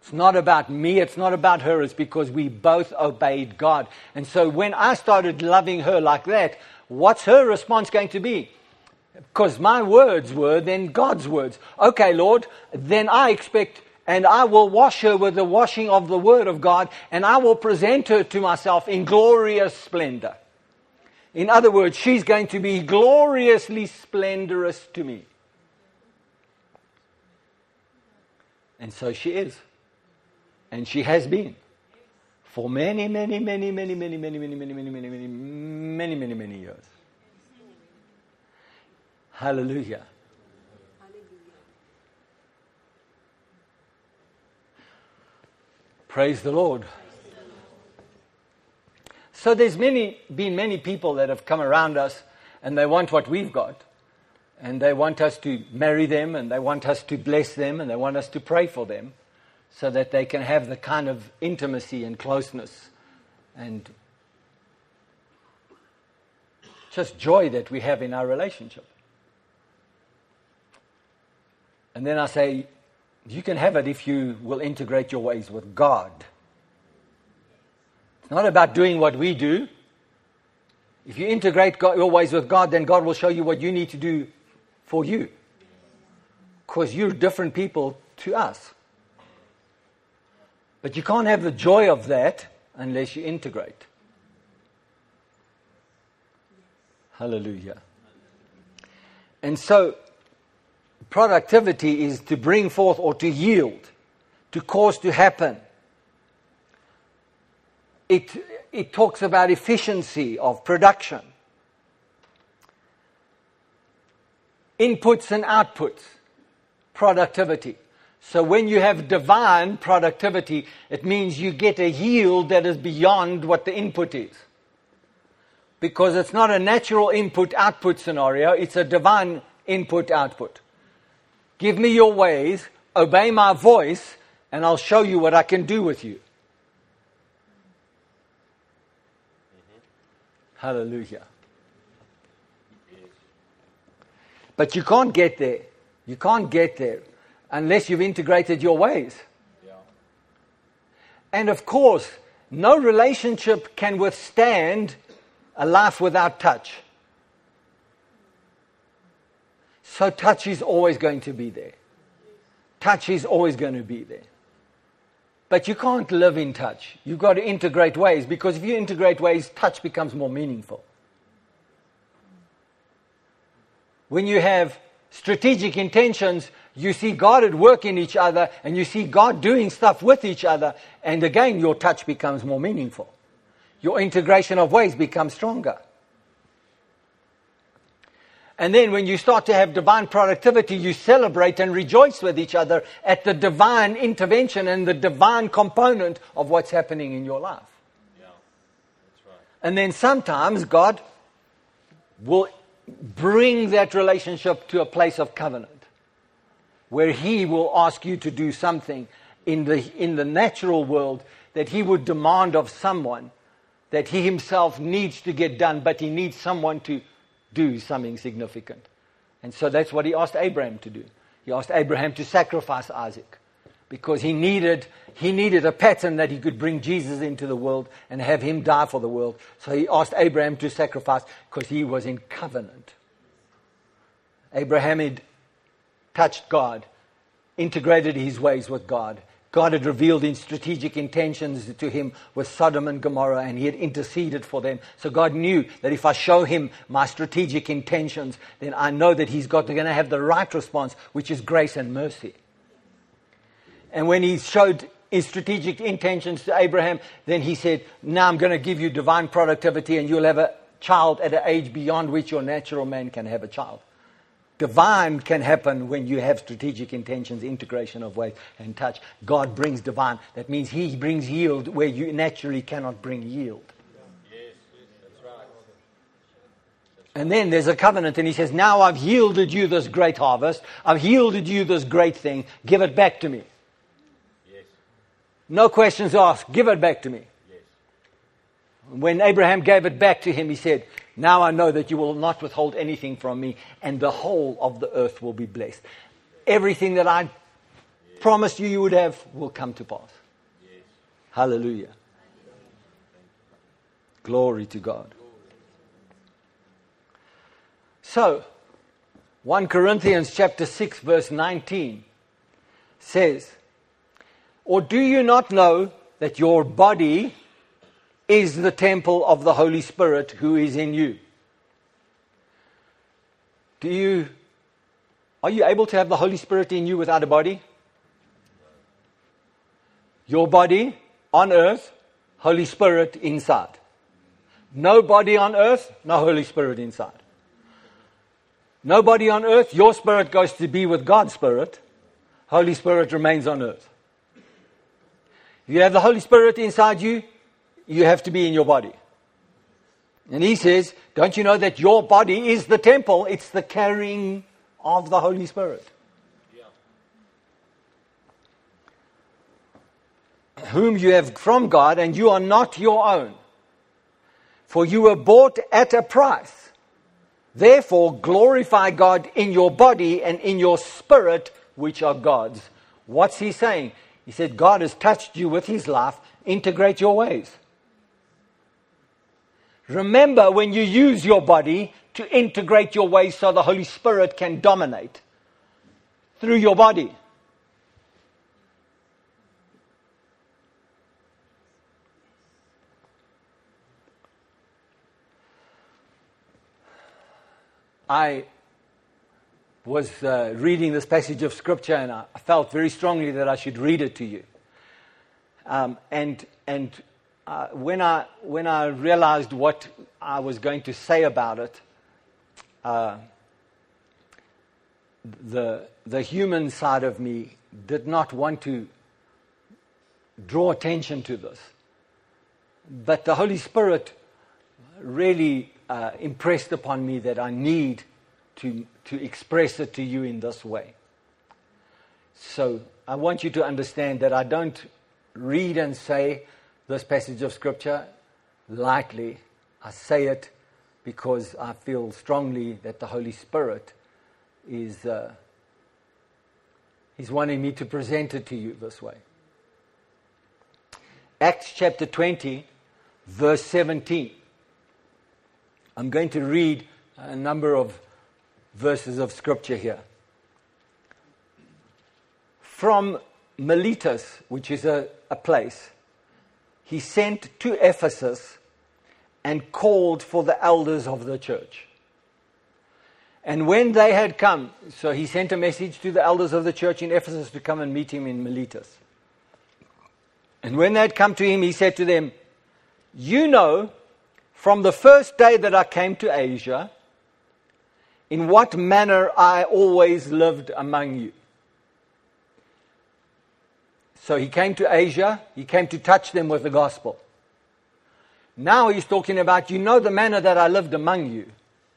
It's not about me, it's not about her, it's because we both obeyed God. And so when I started loving her like that, what's her response going to be? Because my words were then God's words. Okay, Lord, then I expect, and I will wash her with the washing of the Word of God, and I will present her to myself in glorious splendor. In other words, she's going to be gloriously splendorous to me. And so she is. And she has been for many, many, many, many, many, many, many, many, many, many, many, many, many, many years. Hallelujah. Praise the Lord. So there's many been many people that have come around us, and they want what we've got. And they want us to marry them, and they want us to bless them, and they want us to pray for them, so that they can have the kind of intimacy and closeness and just joy that we have in our relationship. And then I say, you can have it if you will integrate your ways with God. It's not about doing what we do. If you integrate God, your ways with God, then God will show you what you need to do for you. Because you're different people to us. But you can't have the joy of that unless you integrate. Hallelujah. And so, productivity is to bring forth or to yield, to cause to happen. It, it talks about efficiency of production. Inputs and outputs, productivity. So when you have divine productivity, it means you get a yield that is beyond what the input is. Because it's not a natural input-output scenario, it's a divine input-output. Give me your ways, obey my voice, and I'll show you what I can do with you. Mm-hmm. Hallelujah. But you can't get there. You can't get there unless you've integrated your ways. Yeah. And of course, no relationship can withstand a life without touch. So touch is always going to be there. Touch is always going to be there. But you can't live in touch. You've got to integrate ways, because if you integrate ways, touch becomes more meaningful. When you have strategic intentions, you see God at work in each other, and you see God doing stuff with each other, and again, your touch becomes more meaningful. Your integration of ways becomes stronger. And then when you start to have divine productivity, you celebrate and rejoice with each other at the divine intervention and the divine component of what's happening in your life. Yeah, that's right. And then sometimes God will bring that relationship to a place of covenant, where he will ask you to do something in the, in the natural world that he would demand of someone that he himself needs to get done, but he needs someone to do something significant. And so that's what he asked Abraham to do. He asked Abraham to sacrifice Isaac, because he needed, he needed a pattern that he could bring Jesus into the world and have him die for the world. So he asked Abraham to sacrifice, because he was in covenant. Abraham had touched God, integrated his ways with God, God had revealed in strategic intentions to him with Sodom and Gomorrah, and he had interceded for them. So God knew that if I show him my strategic intentions, then I know that he's got going to have the right response, which is grace and mercy. And when he showed his strategic intentions to Abraham, then he said, now I'm going to give you divine productivity, and you'll have a child at an age beyond which your natural man can have a child. Divine can happen when you have strategic intentions, integration of ways and touch. God brings divine. That means he brings yield where you naturally cannot bring yield. Yes, yes, that's right. And then there's a covenant, and he says, now I've yielded you this great harvest. I've yielded you this great thing. Give it back to me. Yes. No questions asked. Give it back to me. Yes. When Abraham gave it back to him, he said, now I know that you will not withhold anything from me, and the whole of the earth will be blessed. Everything that I promised you you would have will come to pass. Hallelujah. Glory to God. So, First Corinthians chapter six verse nineteen says, or do you not know that your body is the temple of the Holy Spirit who is in you? Do you, are you able to have the Holy Spirit in you without a body? Your body on earth, Holy Spirit inside. No body on earth, no Holy Spirit inside. No body on earth, your spirit goes to be with God's spirit. Holy Spirit remains on earth. You have the Holy Spirit inside you, you have to be in your body. And he says, don't you know that your body is the temple? It's the carrying of the Holy Spirit. Yeah. Whom you have from God, and you are not your own. For you were bought at a price. Therefore, glorify God in your body and in your spirit, which are God's. What's he saying? He said, God has touched you with his life. Integrate your ways. Remember when you use your body to integrate your ways so the Holy Spirit can dominate through your body. I was uh, reading this passage of Scripture, and I felt very strongly that I should read it to you. Um, and and Uh, when I when I realized what I was going to say about it, uh, the the human side of me did not want to draw attention to this, but the Holy Spirit really uh, impressed upon me that I need to to express it to you in this way. So I want you to understand that I don't read and say this passage of Scripture lightly. I say it because I feel strongly that the Holy Spirit is uh, he's wanting me to present it to you this way. Acts chapter twenty, verse seventeen. I'm going to read a number of verses of Scripture here. From Miletus, which is a, a place, he sent to Ephesus and called for the elders of the church. And when they had come, so he sent a message to the elders of the church in Ephesus to come and meet him in Miletus. And when they had come to him, he said to them, you know, from the first day that I came to Asia, in what manner I always lived among you. So he came to Asia, he came to touch them with the gospel. Now he's talking about, you know the manner that I lived among you.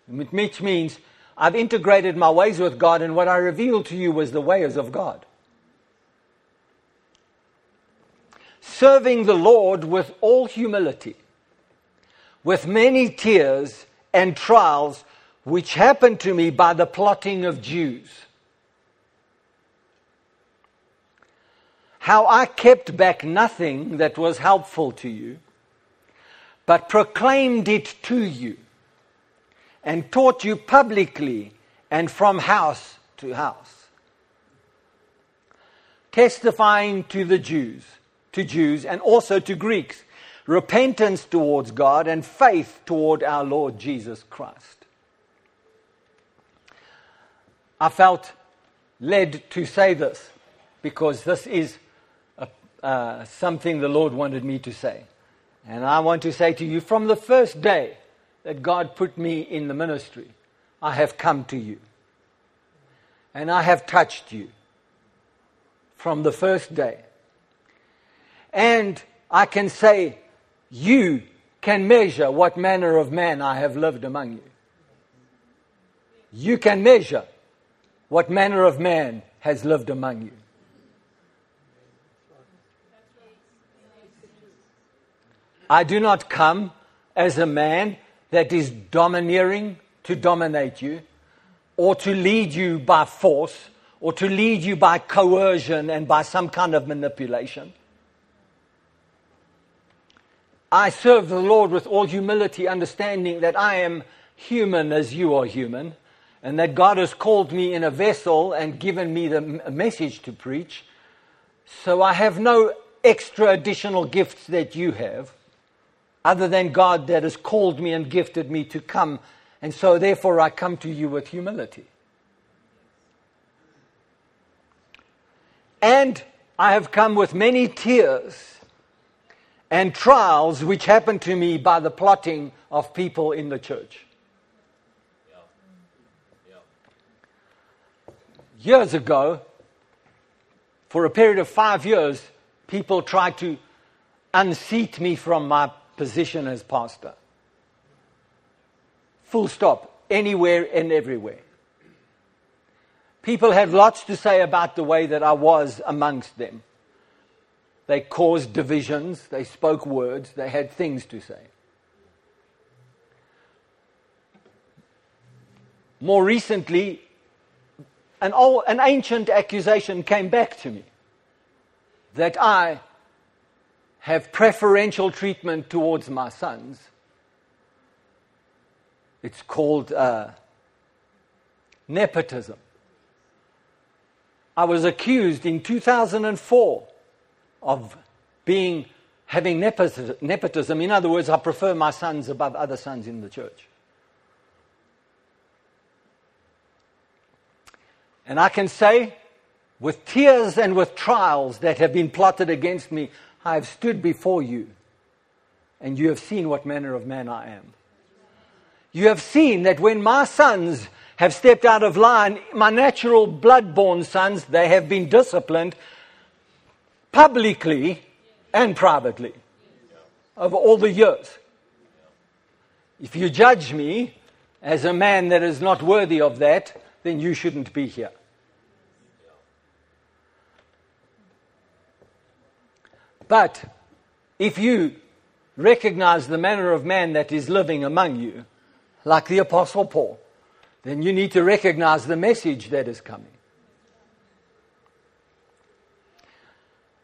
Which means, I've integrated my ways with God, and what I revealed to you was the ways of God. Serving the Lord with all humility, with many tears and trials, which happened to me by the plotting of Jews. How I kept back nothing that was helpful to you, but proclaimed it to you, and taught you publicly and from house to house, testifying to the Jews, to Jews and also to Greeks, repentance towards God and faith toward our Lord Jesus Christ. I felt led to say this because this is a, uh, something the Lord wanted me to say. And I want to say to you, from the first day that God put me in the ministry, I have come to you. And I have touched you from the first day. And I can say, you can measure what manner of man I have lived among you. You can measure what manner of man has lived among you. I do not come as a man that is domineering to dominate you, or to lead you by force, or to lead you by coercion and by some kind of manipulation. I serve the Lord with all humility, understanding that I am human as you are human, and that God has called me in a vessel and given me the message to preach. So I have no extra additional gifts that you have, other than God that has called me and gifted me to come. And so, therefore, I come to you with humility. And I have come with many tears and trials which happened to me by the plotting of people in the church. Years ago, for a period of five years, people tried to unseat me from my position as pastor. Full stop, anywhere and everywhere. People had lots to say about the way that I was amongst them. They caused divisions, they spoke words, they had things to say. More recently, an old, an ancient accusation came back to me that I have preferential treatment towards my sons. It's called uh, nepotism. I was accused in two thousand four of being having nepotism. In other words, I prefer my sons above other sons in the church. And I can say, with tears and with trials that have been plotted against me, I have stood before you, and you have seen what manner of man I am. You have seen that when my sons have stepped out of line, my natural blood-born sons, they have been disciplined publicly and privately over all the years. If you judge me as a man that is not worthy of that, then you shouldn't be here. But if you recognize the manner of man that is living among you, like the Apostle Paul, then you need to recognize the message that is coming.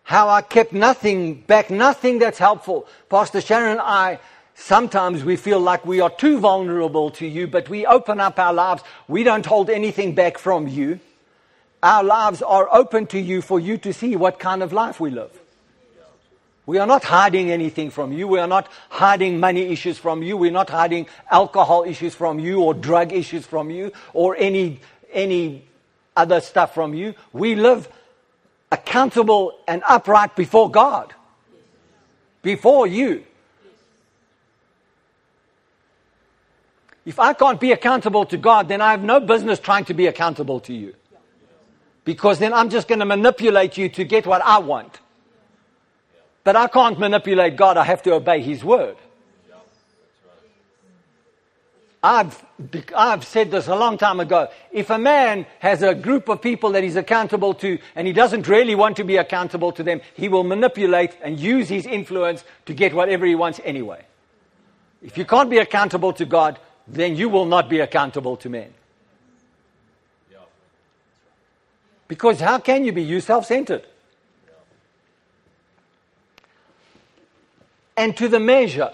How I kept nothing back, nothing that's helpful. Pastor Sharon and I, sometimes we feel like we are too vulnerable to you, but we open up our lives. We don't hold anything back from you. Our lives are open to you for you to see what kind of life we live. We are not hiding anything from you. We are not hiding money issues from you. We're not hiding alcohol issues from you or drug issues from you or any any other stuff from you. We live accountable and upright before God, before you. If I can't be accountable to God, then I have no business trying to be accountable to you, because then I'm just going to manipulate you to get what I want. But I can't manipulate God. I have to obey His word. Yeah, that's right. I've, I've said this a long time ago. If a man has a group of people that he's accountable to and he doesn't really want to be accountable to them, he will manipulate and use his influence to get whatever he wants anyway. If you can't be accountable to God, then you will not be accountable to men. Yeah. Because how can you be? You're self-centered. And to the measure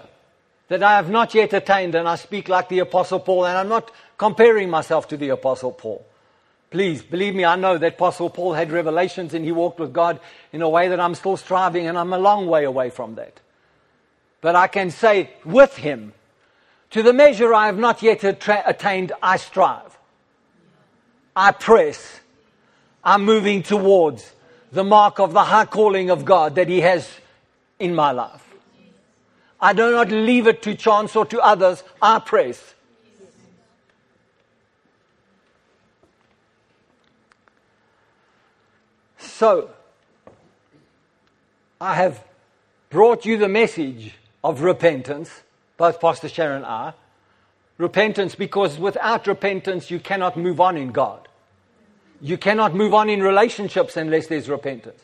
that I have not yet attained, and I speak like the Apostle Paul, and I'm not comparing myself to the Apostle Paul. Please, believe me, I know that Apostle Paul had revelations and he walked with God in a way that I'm still striving, and I'm a long way away from that. But I can say, with him, to the measure I have not yet attra- attained, I strive. I press. I'm moving towards the mark of the high calling of God that he has in my life. I do not leave it to chance or to others. I press. So, I have brought you the message of repentance, both Pastor Sharon and I. Repentance, because without repentance you cannot move on in God. You cannot move on in relationships unless there's repentance.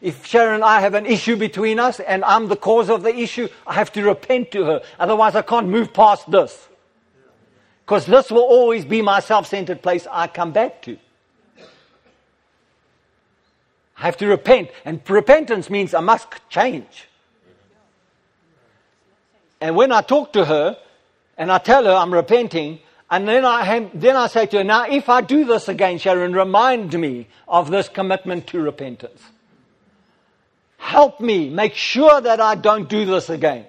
If Sharon and I have an issue between us and I'm the cause of the issue, I have to repent to her. Otherwise I can't move past this. Because this will always be my self-centered place I come back to. I have to repent. And repentance means I must change. And when I talk to her, and I tell her I'm repenting, and then I have, then I say to her, now if I do this again, Sharon, remind me of this commitment to repentance. Help me, make sure that I don't do this again.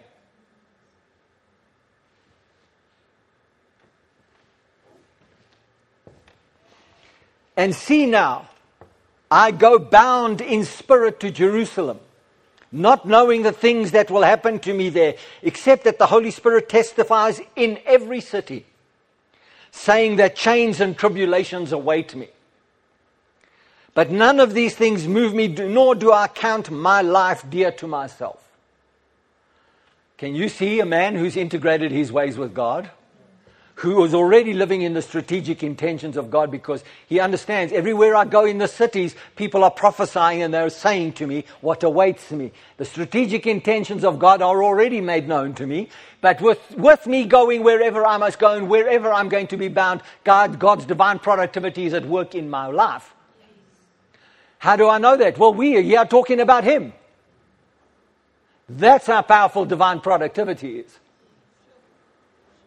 And see now, I go bound in spirit to Jerusalem, not knowing the things that will happen to me there, except that the Holy Spirit testifies in every city, saying that chains and tribulations await me. But none of these things move me, nor do I count my life dear to myself. Can you see a man who's integrated his ways with God? Who is already living in the strategic intentions of God, because he understands everywhere I go in the cities, people are prophesying and they're saying to me what awaits me. The strategic intentions of God are already made known to me, but with, with me going wherever I must go and wherever I'm going to be bound, God, God's divine productivity is at work in my life. How do I know that? Well, we are here talking about him. That's how powerful divine productivity is.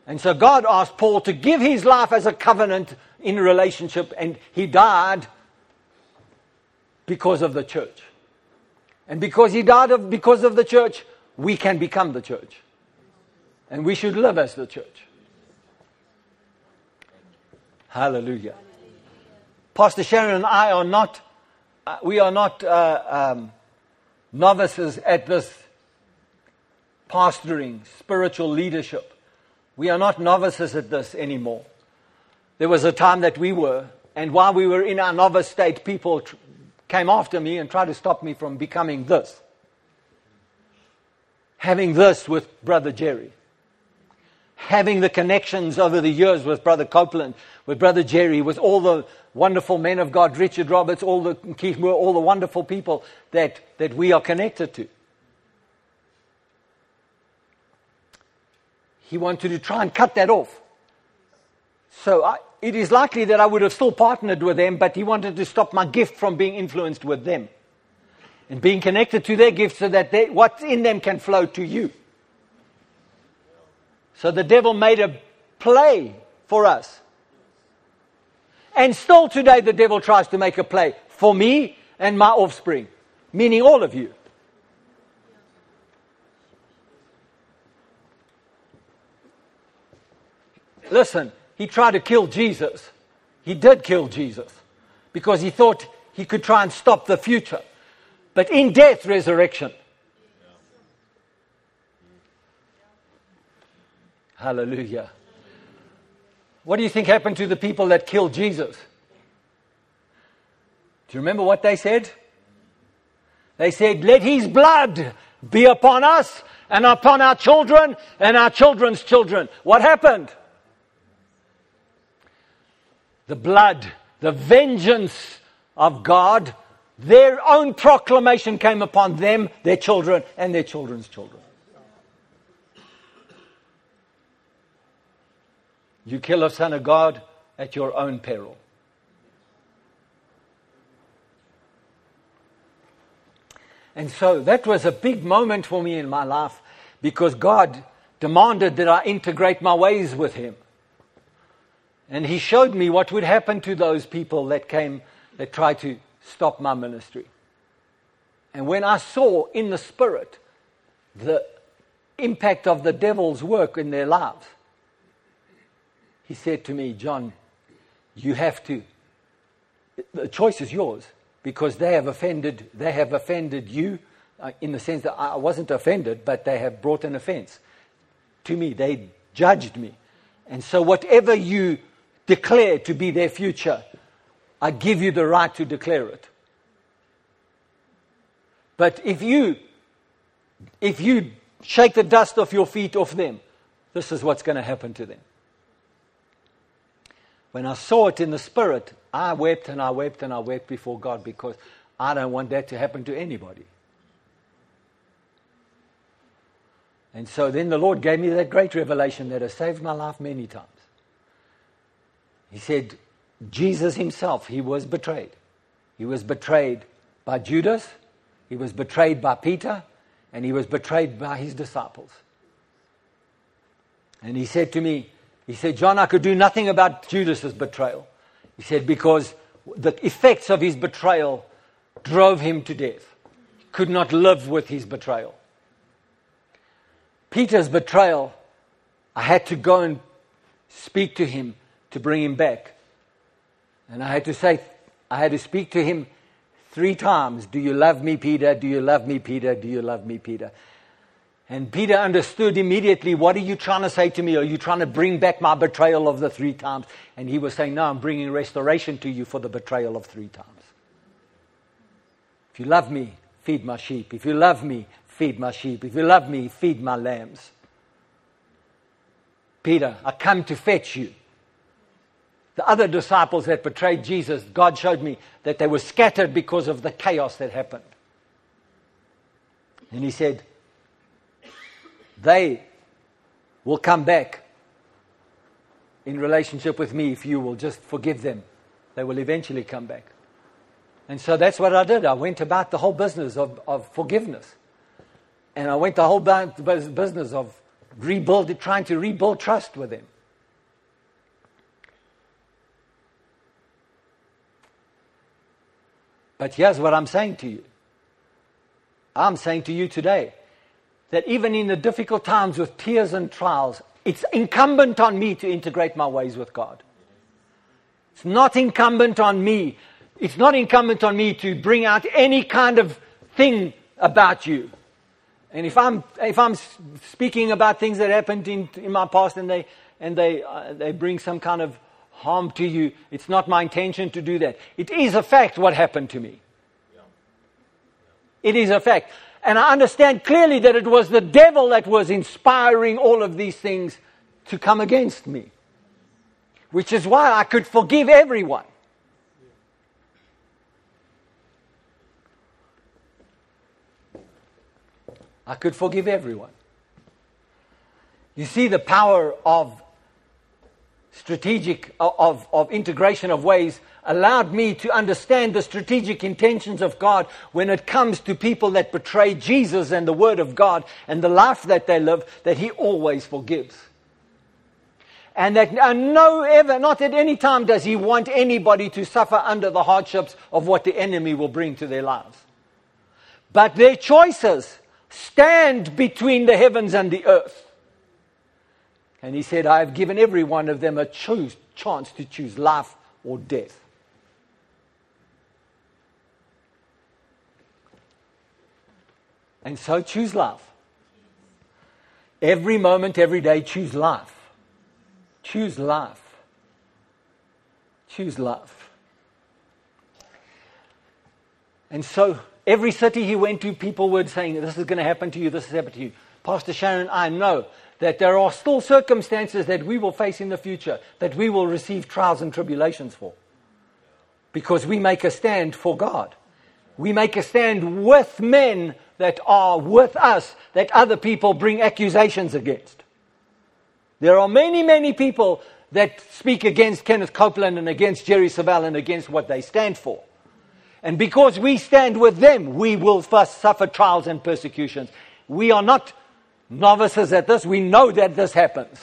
And so God asked Paul to give his life as a covenant in relationship, and he died because of the church. And because he died of, because of the church, we can become the church. And we should live as the church. Hallelujah. Pastor Sharon and I are not, uh, we are not uh, um, novices at this pastoring, spiritual leadership. We are not novices at this anymore. There was a time that we were, and while we were in our novice state, people tr- came after me and tried to stop me from becoming this. Having this with Brother Jerry. Having the connections over the years with Brother Copeland, with Brother Jerry, with all the wonderful men of God, Richard Roberts, all the Keith Moore, all the wonderful people that, that we are connected to. He wanted to try and cut that off. So I, it is likely that I would have still partnered with them, but he wanted to stop my gift from being influenced with them and being connected to their gift so that they, what's in them can flow to you. So the devil made a play for us. And still today the devil tries to make a play for me and my offspring, meaning all of you. Listen, he tried to kill Jesus. He did kill Jesus because he thought he could try and stop the future. But in death, resurrection. Yeah. Hallelujah. What do you think happened to the people that killed Jesus? Do you remember what they said? They said, let his blood be upon us and upon our children and our children's children. What happened? The blood, the vengeance of God, their own proclamation came upon them, their children, and their children's children. You kill a son of God at your own peril. And so that was a big moment for me in my life, because God demanded that I integrate my ways with him. And he showed me what would happen to those people that came, that tried to stop my ministry. And when I saw in the Spirit the impact of the devil's work in their lives, he said to me, John, you have to, the choice is yours, because they have offended, they have offended you uh, in the sense that I wasn't offended, but they have brought an offense to me. They judged me. And so whatever you declare to be their future, I give you the right to declare it. But if you, if you shake the dust off your feet off them, this is what's going to happen to them. When I saw it in the Spirit, I wept and I wept and I wept before God, because I don't want that to happen to anybody. And so then the Lord gave me that great revelation that has saved my life many times. He said, Jesus himself, he was betrayed. He was betrayed by Judas, he was betrayed by Peter, and he was betrayed by his disciples. And he said to me, he said, John, I could do nothing about Judas's betrayal. He said, because the effects of his betrayal drove him to death. He could not live with his betrayal. Peter's betrayal, I had to go and speak to him to bring him back. And I had to say, I had to speak to him three times. Do you love me, Peter? Do you love me, Peter? Do you love me, Peter? And Peter understood immediately, what are you trying to say to me? Are you trying to bring back my betrayal of the three times? And he was saying, no, I'm bringing restoration to you for the betrayal of three times. If you love me, feed my sheep. If you love me, feed my sheep. If you love me, feed my lambs. Peter, I come to fetch you. The other disciples that betrayed Jesus, God showed me that they were scattered because of the chaos that happened. And he said, they will come back in relationship with me if you will just forgive them. They will eventually come back. And so that's what I did. I went about the whole business of, of forgiveness. And I went the whole business of rebuild, trying to rebuild trust with them. But here's what I'm saying to you. I'm saying to you today that even in the difficult times with tears and trials, it's incumbent on me to integrate my ways with God. It's not incumbent on me. It's not incumbent on me to bring out any kind of thing about you. And if I'm if I'm speaking about things that happened in, in my past and they and they uh, they bring some kind of harm to you, it's not my intention to do that. It is a fact what happened to me. Yeah. Yeah. It is a fact. And I understand clearly that it was the devil that was inspiring all of these things to come against me. Which is why I could forgive everyone. I could forgive everyone. You see the power of strategic, of, of integration of ways, allowed me to understand the strategic intentions of God when it comes to people that betray Jesus and the Word of God and the life that they live, that He always forgives. And that and no ever, not at any time does He want anybody to suffer under the hardships of what the enemy will bring to their lives. But their choices stand between the heavens and the earth. And he said, I have given every one of them a choose, chance to choose life or death. And so choose life. Every moment, every day, choose life. Choose life. Choose life. And so every city he went to, people were saying, this is going to happen to you, this is happening to you. Pastor Sharon, I know that there are still circumstances that we will face in the future, that we will receive trials and tribulations for. Because we make a stand for God. We make a stand with men that are with us, that other people bring accusations against. There are many, many people that speak against Kenneth Copeland and against Jerry Savelle and against what they stand for. And because we stand with them, we will first suffer trials and persecutions. We are not novices at this. We know that this happens.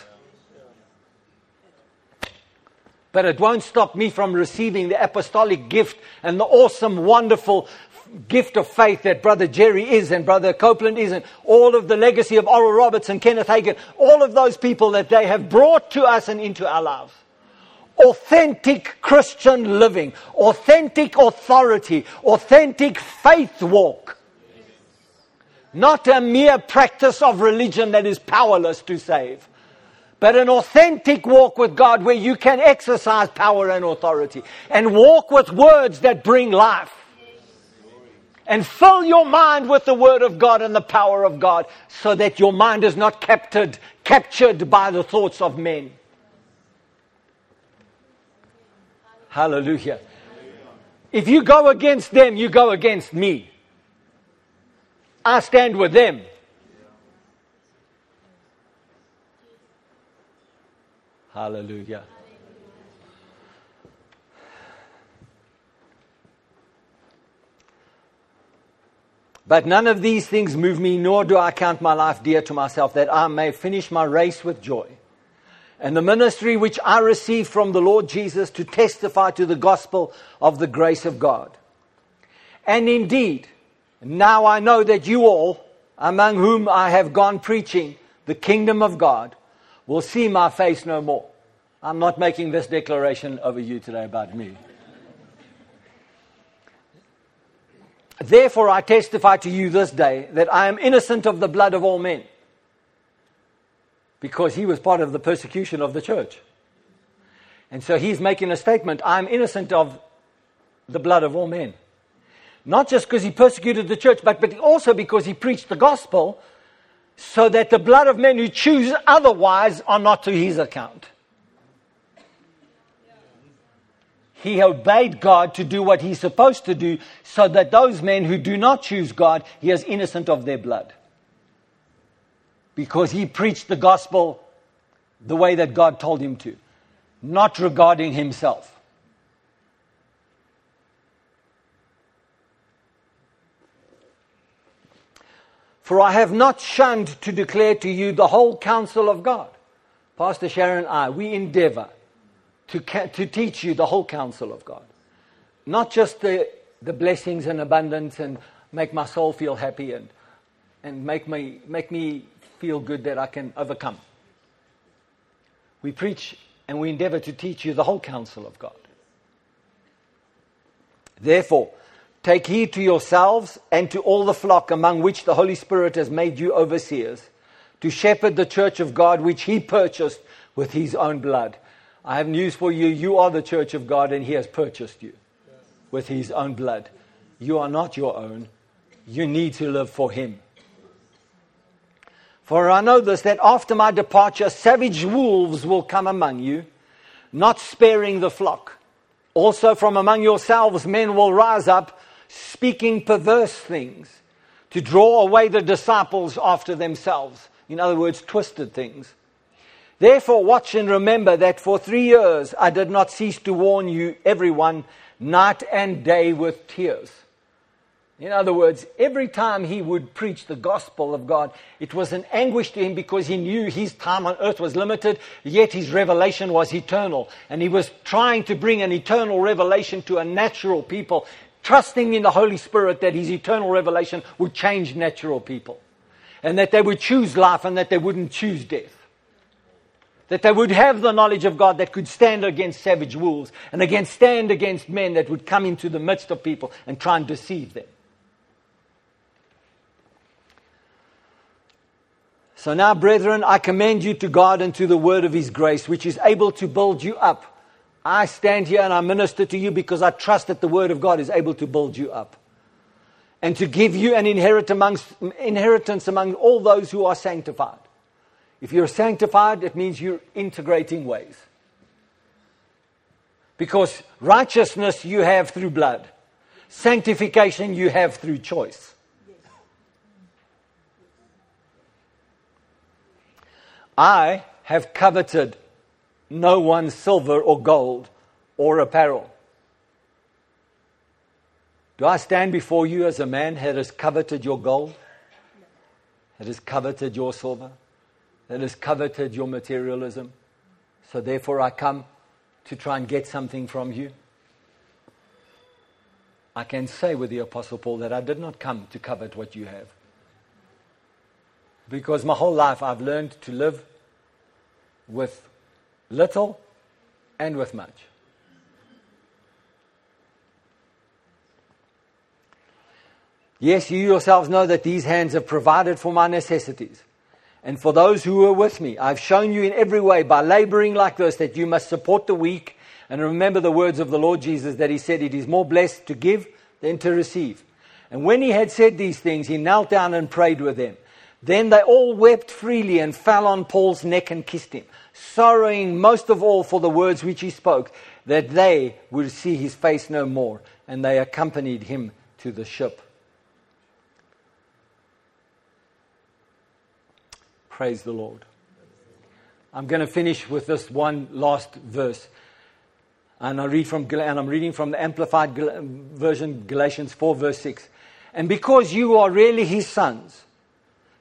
But it won't stop me from receiving the apostolic gift and the awesome, wonderful gift of faith that Brother Jerry is and Brother Copeland is, and all of the legacy of Oral Roberts and Kenneth Hagin, all of those people that they have brought to us and into our lives. Authentic Christian living, authentic authority, authentic faith walk. Not a mere practice of religion that is powerless to save, but an authentic walk with God where you can exercise power and authority and walk with words that bring life. And fill your mind with the Word of God and the power of God so that your mind is not captured, captured by the thoughts of men. Hallelujah. If you go against them, you go against me. I stand with them. Hallelujah. But none of these things move me, nor do I count my life dear to myself, that I may finish my race with joy. And the ministry which I received from the Lord Jesus to testify to the gospel of the grace of God. And indeed, now I know that you all, among whom I have gone preaching the kingdom of God, will see my face no more. I'm not making this declaration over you today about me. Therefore I testify to you this day that I am innocent of the blood of all men, because he was part of the persecution of the church. And so he's making a statement, I'm innocent of the blood of all men. Not just because he persecuted the church, but, but also because he preached the gospel so that the blood of men who choose otherwise are not to his account. He obeyed God to do what he's supposed to do so that those men who do not choose God, he is innocent of their blood. Because he preached the gospel the way that God told him to, not regarding himself. For I have not shunned to declare to you the whole counsel of God. Pastor Sharon and I, we endeavor to, ca- to teach you the whole counsel of God. Not just the, the blessings and abundance and make my soul feel happy and, and make me, make me feel good that I can overcome. We preach and we endeavor to teach you the whole counsel of God. Therefore, take heed to yourselves and to all the flock among which the Holy Spirit has made you overseers, to shepherd the church of God which he purchased with his own blood. I have news for you. You are the church of God and he has purchased you with his own blood. You are not your own. You need to live for him. For I know this, that after my departure, savage wolves will come among you, not sparing the flock. Also from among yourselves men will rise up, speaking perverse things to draw away the disciples after themselves. In other words, twisted things. Therefore, watch and remember that for three years I did not cease to warn you, everyone, night and day with tears. In other words, every time he would preach the gospel of God, it was an anguish to him because he knew his time on earth was limited, yet his revelation was eternal. And he was trying to bring an eternal revelation to a natural people, trusting in the Holy Spirit that his eternal revelation would change natural people. And that they would choose life and that they wouldn't choose death. That they would have the knowledge of God that could stand against savage wolves and against stand against men that would come into the midst of people and try and deceive them. So now, brethren, I commend you to God and to the word of his grace, which is able to build you up. I stand here and I minister to you because I trust that the word of God is able to build you up and to give you an inherit amongst, inheritance among all those who are sanctified. If you're sanctified, it means you're integrating ways. Because righteousness you have through blood. Sanctification you have through choice. I have coveted no one's silver or gold or apparel. Do I stand before you as a man that has coveted your gold? That has coveted your silver? That has coveted your materialism? So therefore I come to try and get something from you? I can say with the Apostle Paul that I did not come to covet what you have. Because my whole life I've learned to live with little and with much. Yes, you yourselves know that these hands have provided for my necessities. And for those who were with me, I've shown you in every way by laboring like this that you must support the weak. And remember the words of the Lord Jesus that he said, it is more blessed to give than to receive. And when he had said these things, he knelt down and prayed with them. Then they all wept freely and fell on Paul's neck and kissed him, sorrowing most of all for the words which he spoke, that they would see his face no more. And they accompanied him to the ship. Praise the Lord. I'm going to finish with this one last verse. And, I read from, and I'm reading from the Amplified Version, Galatians four, verse six. And because you are really his sons,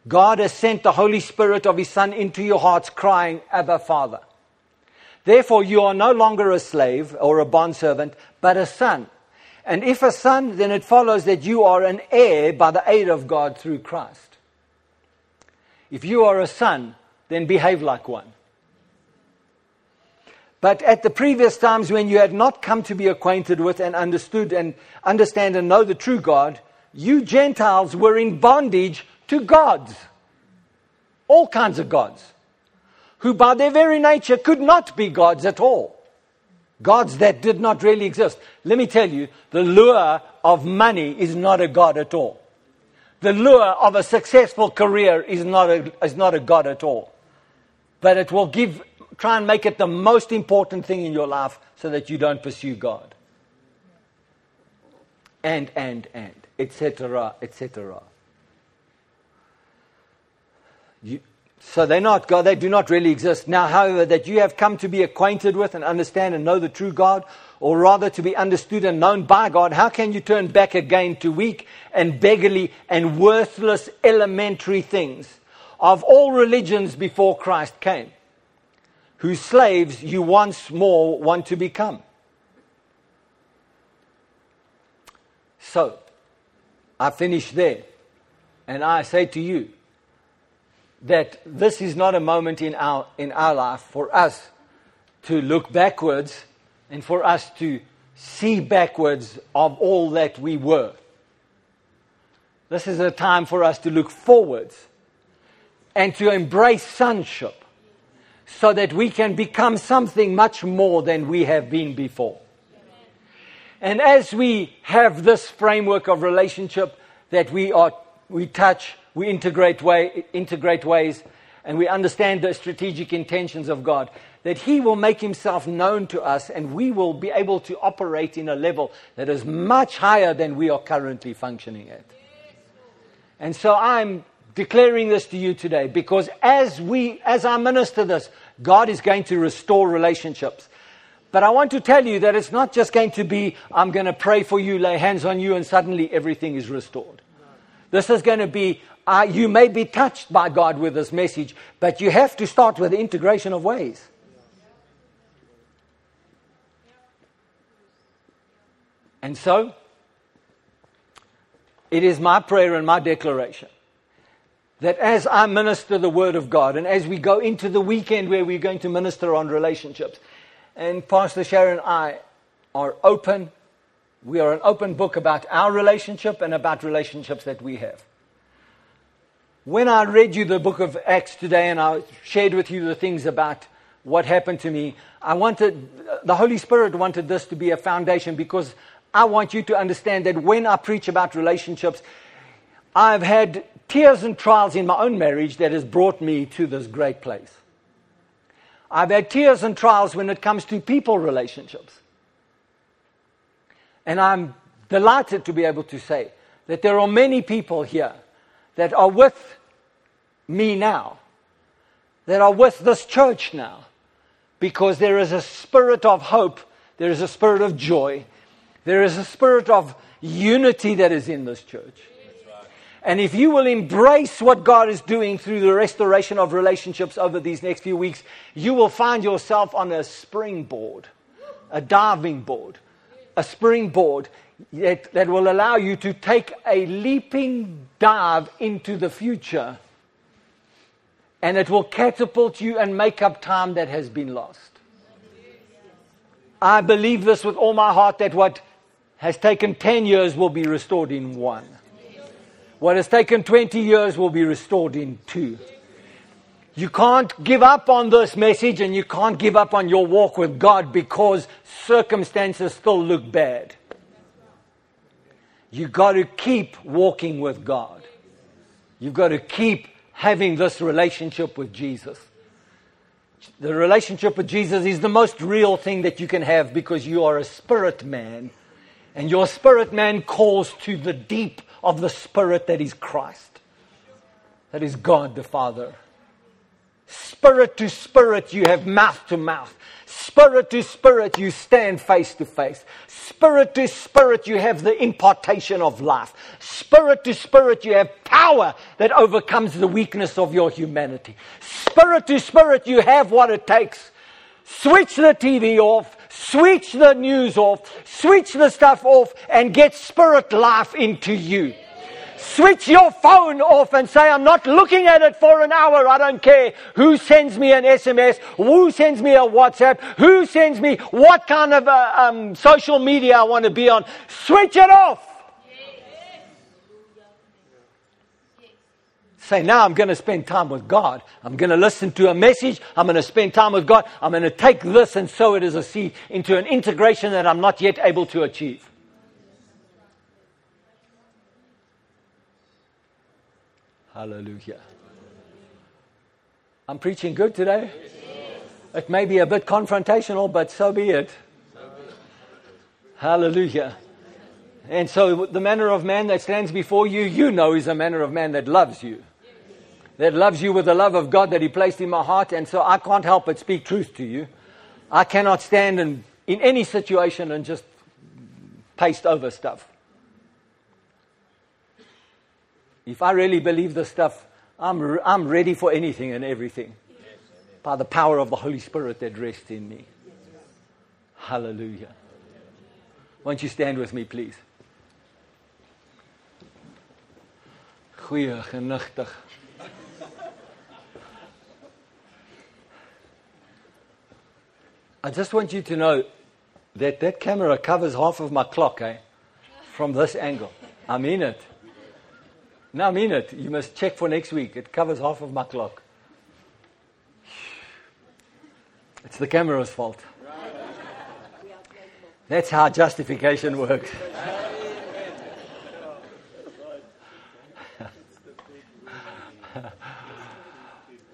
God has sent the Holy Spirit of his Son into your hearts, crying, Abba, Father. Therefore, you are no longer a slave or a bondservant, but a son. And if a son, then it follows that you are an heir by the aid of God through Christ. If you are a son, then behave like one. But at the previous times when you had not come to be acquainted with and understood and understand and know the true God, you Gentiles were in bondage to gods, all kinds of gods, who by their very nature could not be gods at all. Gods that did not really exist. Let me tell you, the lure of money is not a god at all. The lure of a successful career is not a, is not a God at all. But it will give, try and make it the most important thing in your life so that you don't pursue God. And, and, and, et cetera, et cetera. So they're not God, they do not really exist. Now, however, that you have come to be acquainted with and understand and know the true God, or rather to be understood and known by God, how can you turn back again to weak and beggarly and worthless elementary things of all religions before Christ came, whose slaves you once more want to become? So, I finish there, and I say to you that this is not a moment in our, in our life for us to look backwards and for us to see backwards of all that we were. This is a time for us to look forwards and to embrace sonship so that we can become something much more than we have been before. And as we have this framework of relationship that we are, we touch, we integrate, way, integrate ways, and we understand the strategic intentions of God, that he will make himself known to us and we will be able to operate in a level that is much higher than we are currently functioning at. And so I'm declaring this to you today because as we, as I minister this, God is going to restore relationships. But I want to tell you that it's not just going to be, I'm going to pray for you, lay hands on you, and suddenly everything is restored. This is going to be, uh, you may be touched by God with this message, but you have to start with the integration of ways. And so, it is my prayer and my declaration that as I minister the Word of God and as we go into the weekend where we're going to minister on relationships, and Pastor Sharon and I are open. We are an open book about our relationship and about relationships that we have. When I read you the book of Acts today and I shared with you the things about what happened to me, I wanted, the Holy Spirit wanted this to be a foundation because I want you to understand that when I preach about relationships, I've had tears and trials in my own marriage that has brought me to this great place. I've had tears and trials when it comes to people relationships. And I'm delighted to be able to say that there are many people here that are with me now, that are with this church now, because there is a spirit of hope, there is a spirit of joy, there is a spirit of unity that is in this church. Right. And if you will embrace what God is doing through the restoration of relationships over these next few weeks, you will find yourself on a springboard a diving board, a springboard that, that will allow you to take a leaping dive into the future, and it will catapult you and make up time that has been lost. I believe this with all my heart, that what has taken ten years will be restored in one. What has taken twenty years will be restored in two. You can't give up on this message, and you can't give up on your walk with God because circumstances still look bad. You've got to keep walking with God. You've got to keep having this relationship with Jesus. The relationship with Jesus is the most real thing that you can have, because you are a spirit man, and your spirit man calls to the deep of the spirit that is Christ. That is God the Father. Spirit to spirit, you have mouth to mouth. Spirit to spirit, you stand face to face. Spirit to spirit, you have the impartation of life. Spirit to spirit, you have power that overcomes the weakness of your humanity. Spirit to spirit, you have what it takes. Switch the T V off. Switch the news off. Switch the stuff off and get spirit life into you. Switch your phone off and say, I'm not looking at it for an hour. I don't care who sends me an S M S, who sends me a WhatsApp, who sends me what kind of uh, um, social media I want to be on. Switch it off. Say, now I'm going to spend time with God. I'm going to listen to a message. I'm going to spend time with God. I'm going to take this and sow it as a seed into an integration that I'm not yet able to achieve. Hallelujah. I'm preaching good today. Yes. It may be a bit confrontational, but so be it. So be it. Hallelujah. And so the manner of man that stands before you, you know, is a manner of man that loves you. That loves you with the love of God that He placed in my heart. And so I can't help but speak truth to you. I cannot stand in, in any situation and just paste over stuff. If I really believe this stuff, I'm I'm ready for anything and everything. Yes. By the power of the Holy Spirit that rests in me. Yes. Hallelujah. Won't you stand with me, please? Goeie genigtig. I just want you to know that that camera covers half of my clock, eh? From this angle. I mean it. No, I mean it. You must check for next week. It covers half of my clock. It's the camera's fault. That's how justification works.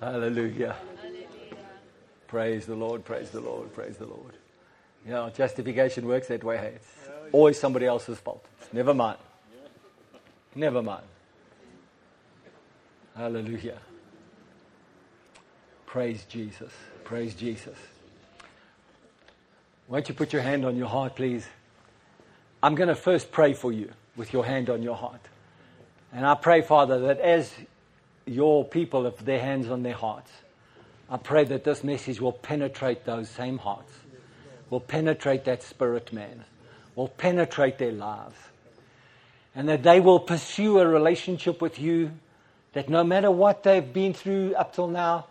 Hallelujah. Praise the Lord, praise the Lord, praise the Lord. You know, justification works that way. Hey? It's always somebody else's fault. It's never mine. Never mind. Hallelujah. Praise Jesus. Praise Jesus. Won't you put your hand on your heart, please? I'm going to first pray for you with your hand on your heart. And I pray, Father, that as your people have their hands on their hearts, I pray that this message will penetrate those same hearts, will penetrate that spirit man, will penetrate their lives, and that they will pursue a relationship with you, that no matter what they've been through up till now,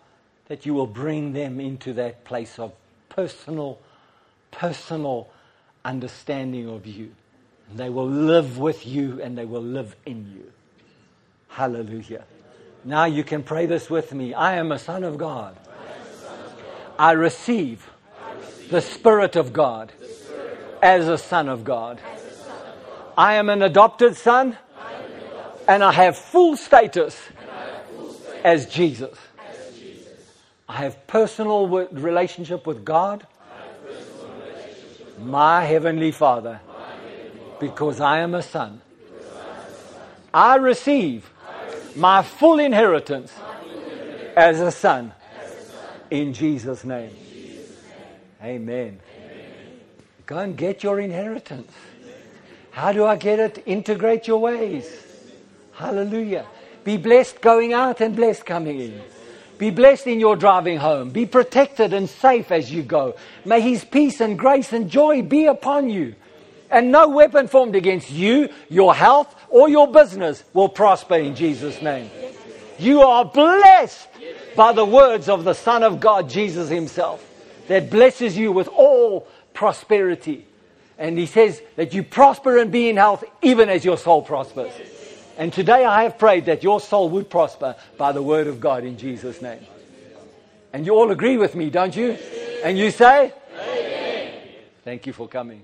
that you will bring them into that place of personal, personal understanding of you. And they will live with you, and they will live in you. Hallelujah. Now you can pray this with me. I am a son of God. I receive the Spirit of God as a son of God. I am an adopted son, I an adopted and I have full status, have full status as, Jesus. as Jesus. I have personal w- relationship with God, personal relationship with my, Heavenly Father, my Heavenly Father, because I am a son. I, am a son. I, receive I receive my full inheritance, my full inheritance as, a son, as a son in Jesus' name. In Jesus' name. Amen. Amen. Go and get your inheritance. How do I get it? Integrate your ways. Hallelujah. Be blessed going out and blessed coming in. Be blessed in your driving home. Be protected and safe as you go. May His peace and grace and joy be upon you. And no weapon formed against you, your health, or your business will prosper in Jesus' name. You are blessed by the words of the Son of God, Jesus Himself, that blesses you with all prosperity. And He says that you prosper and be in health even as your soul prospers. And today I have prayed that your soul would prosper by the word of God in Jesus' name. And you all agree with me, don't you? And you say? Amen. Thank you for coming.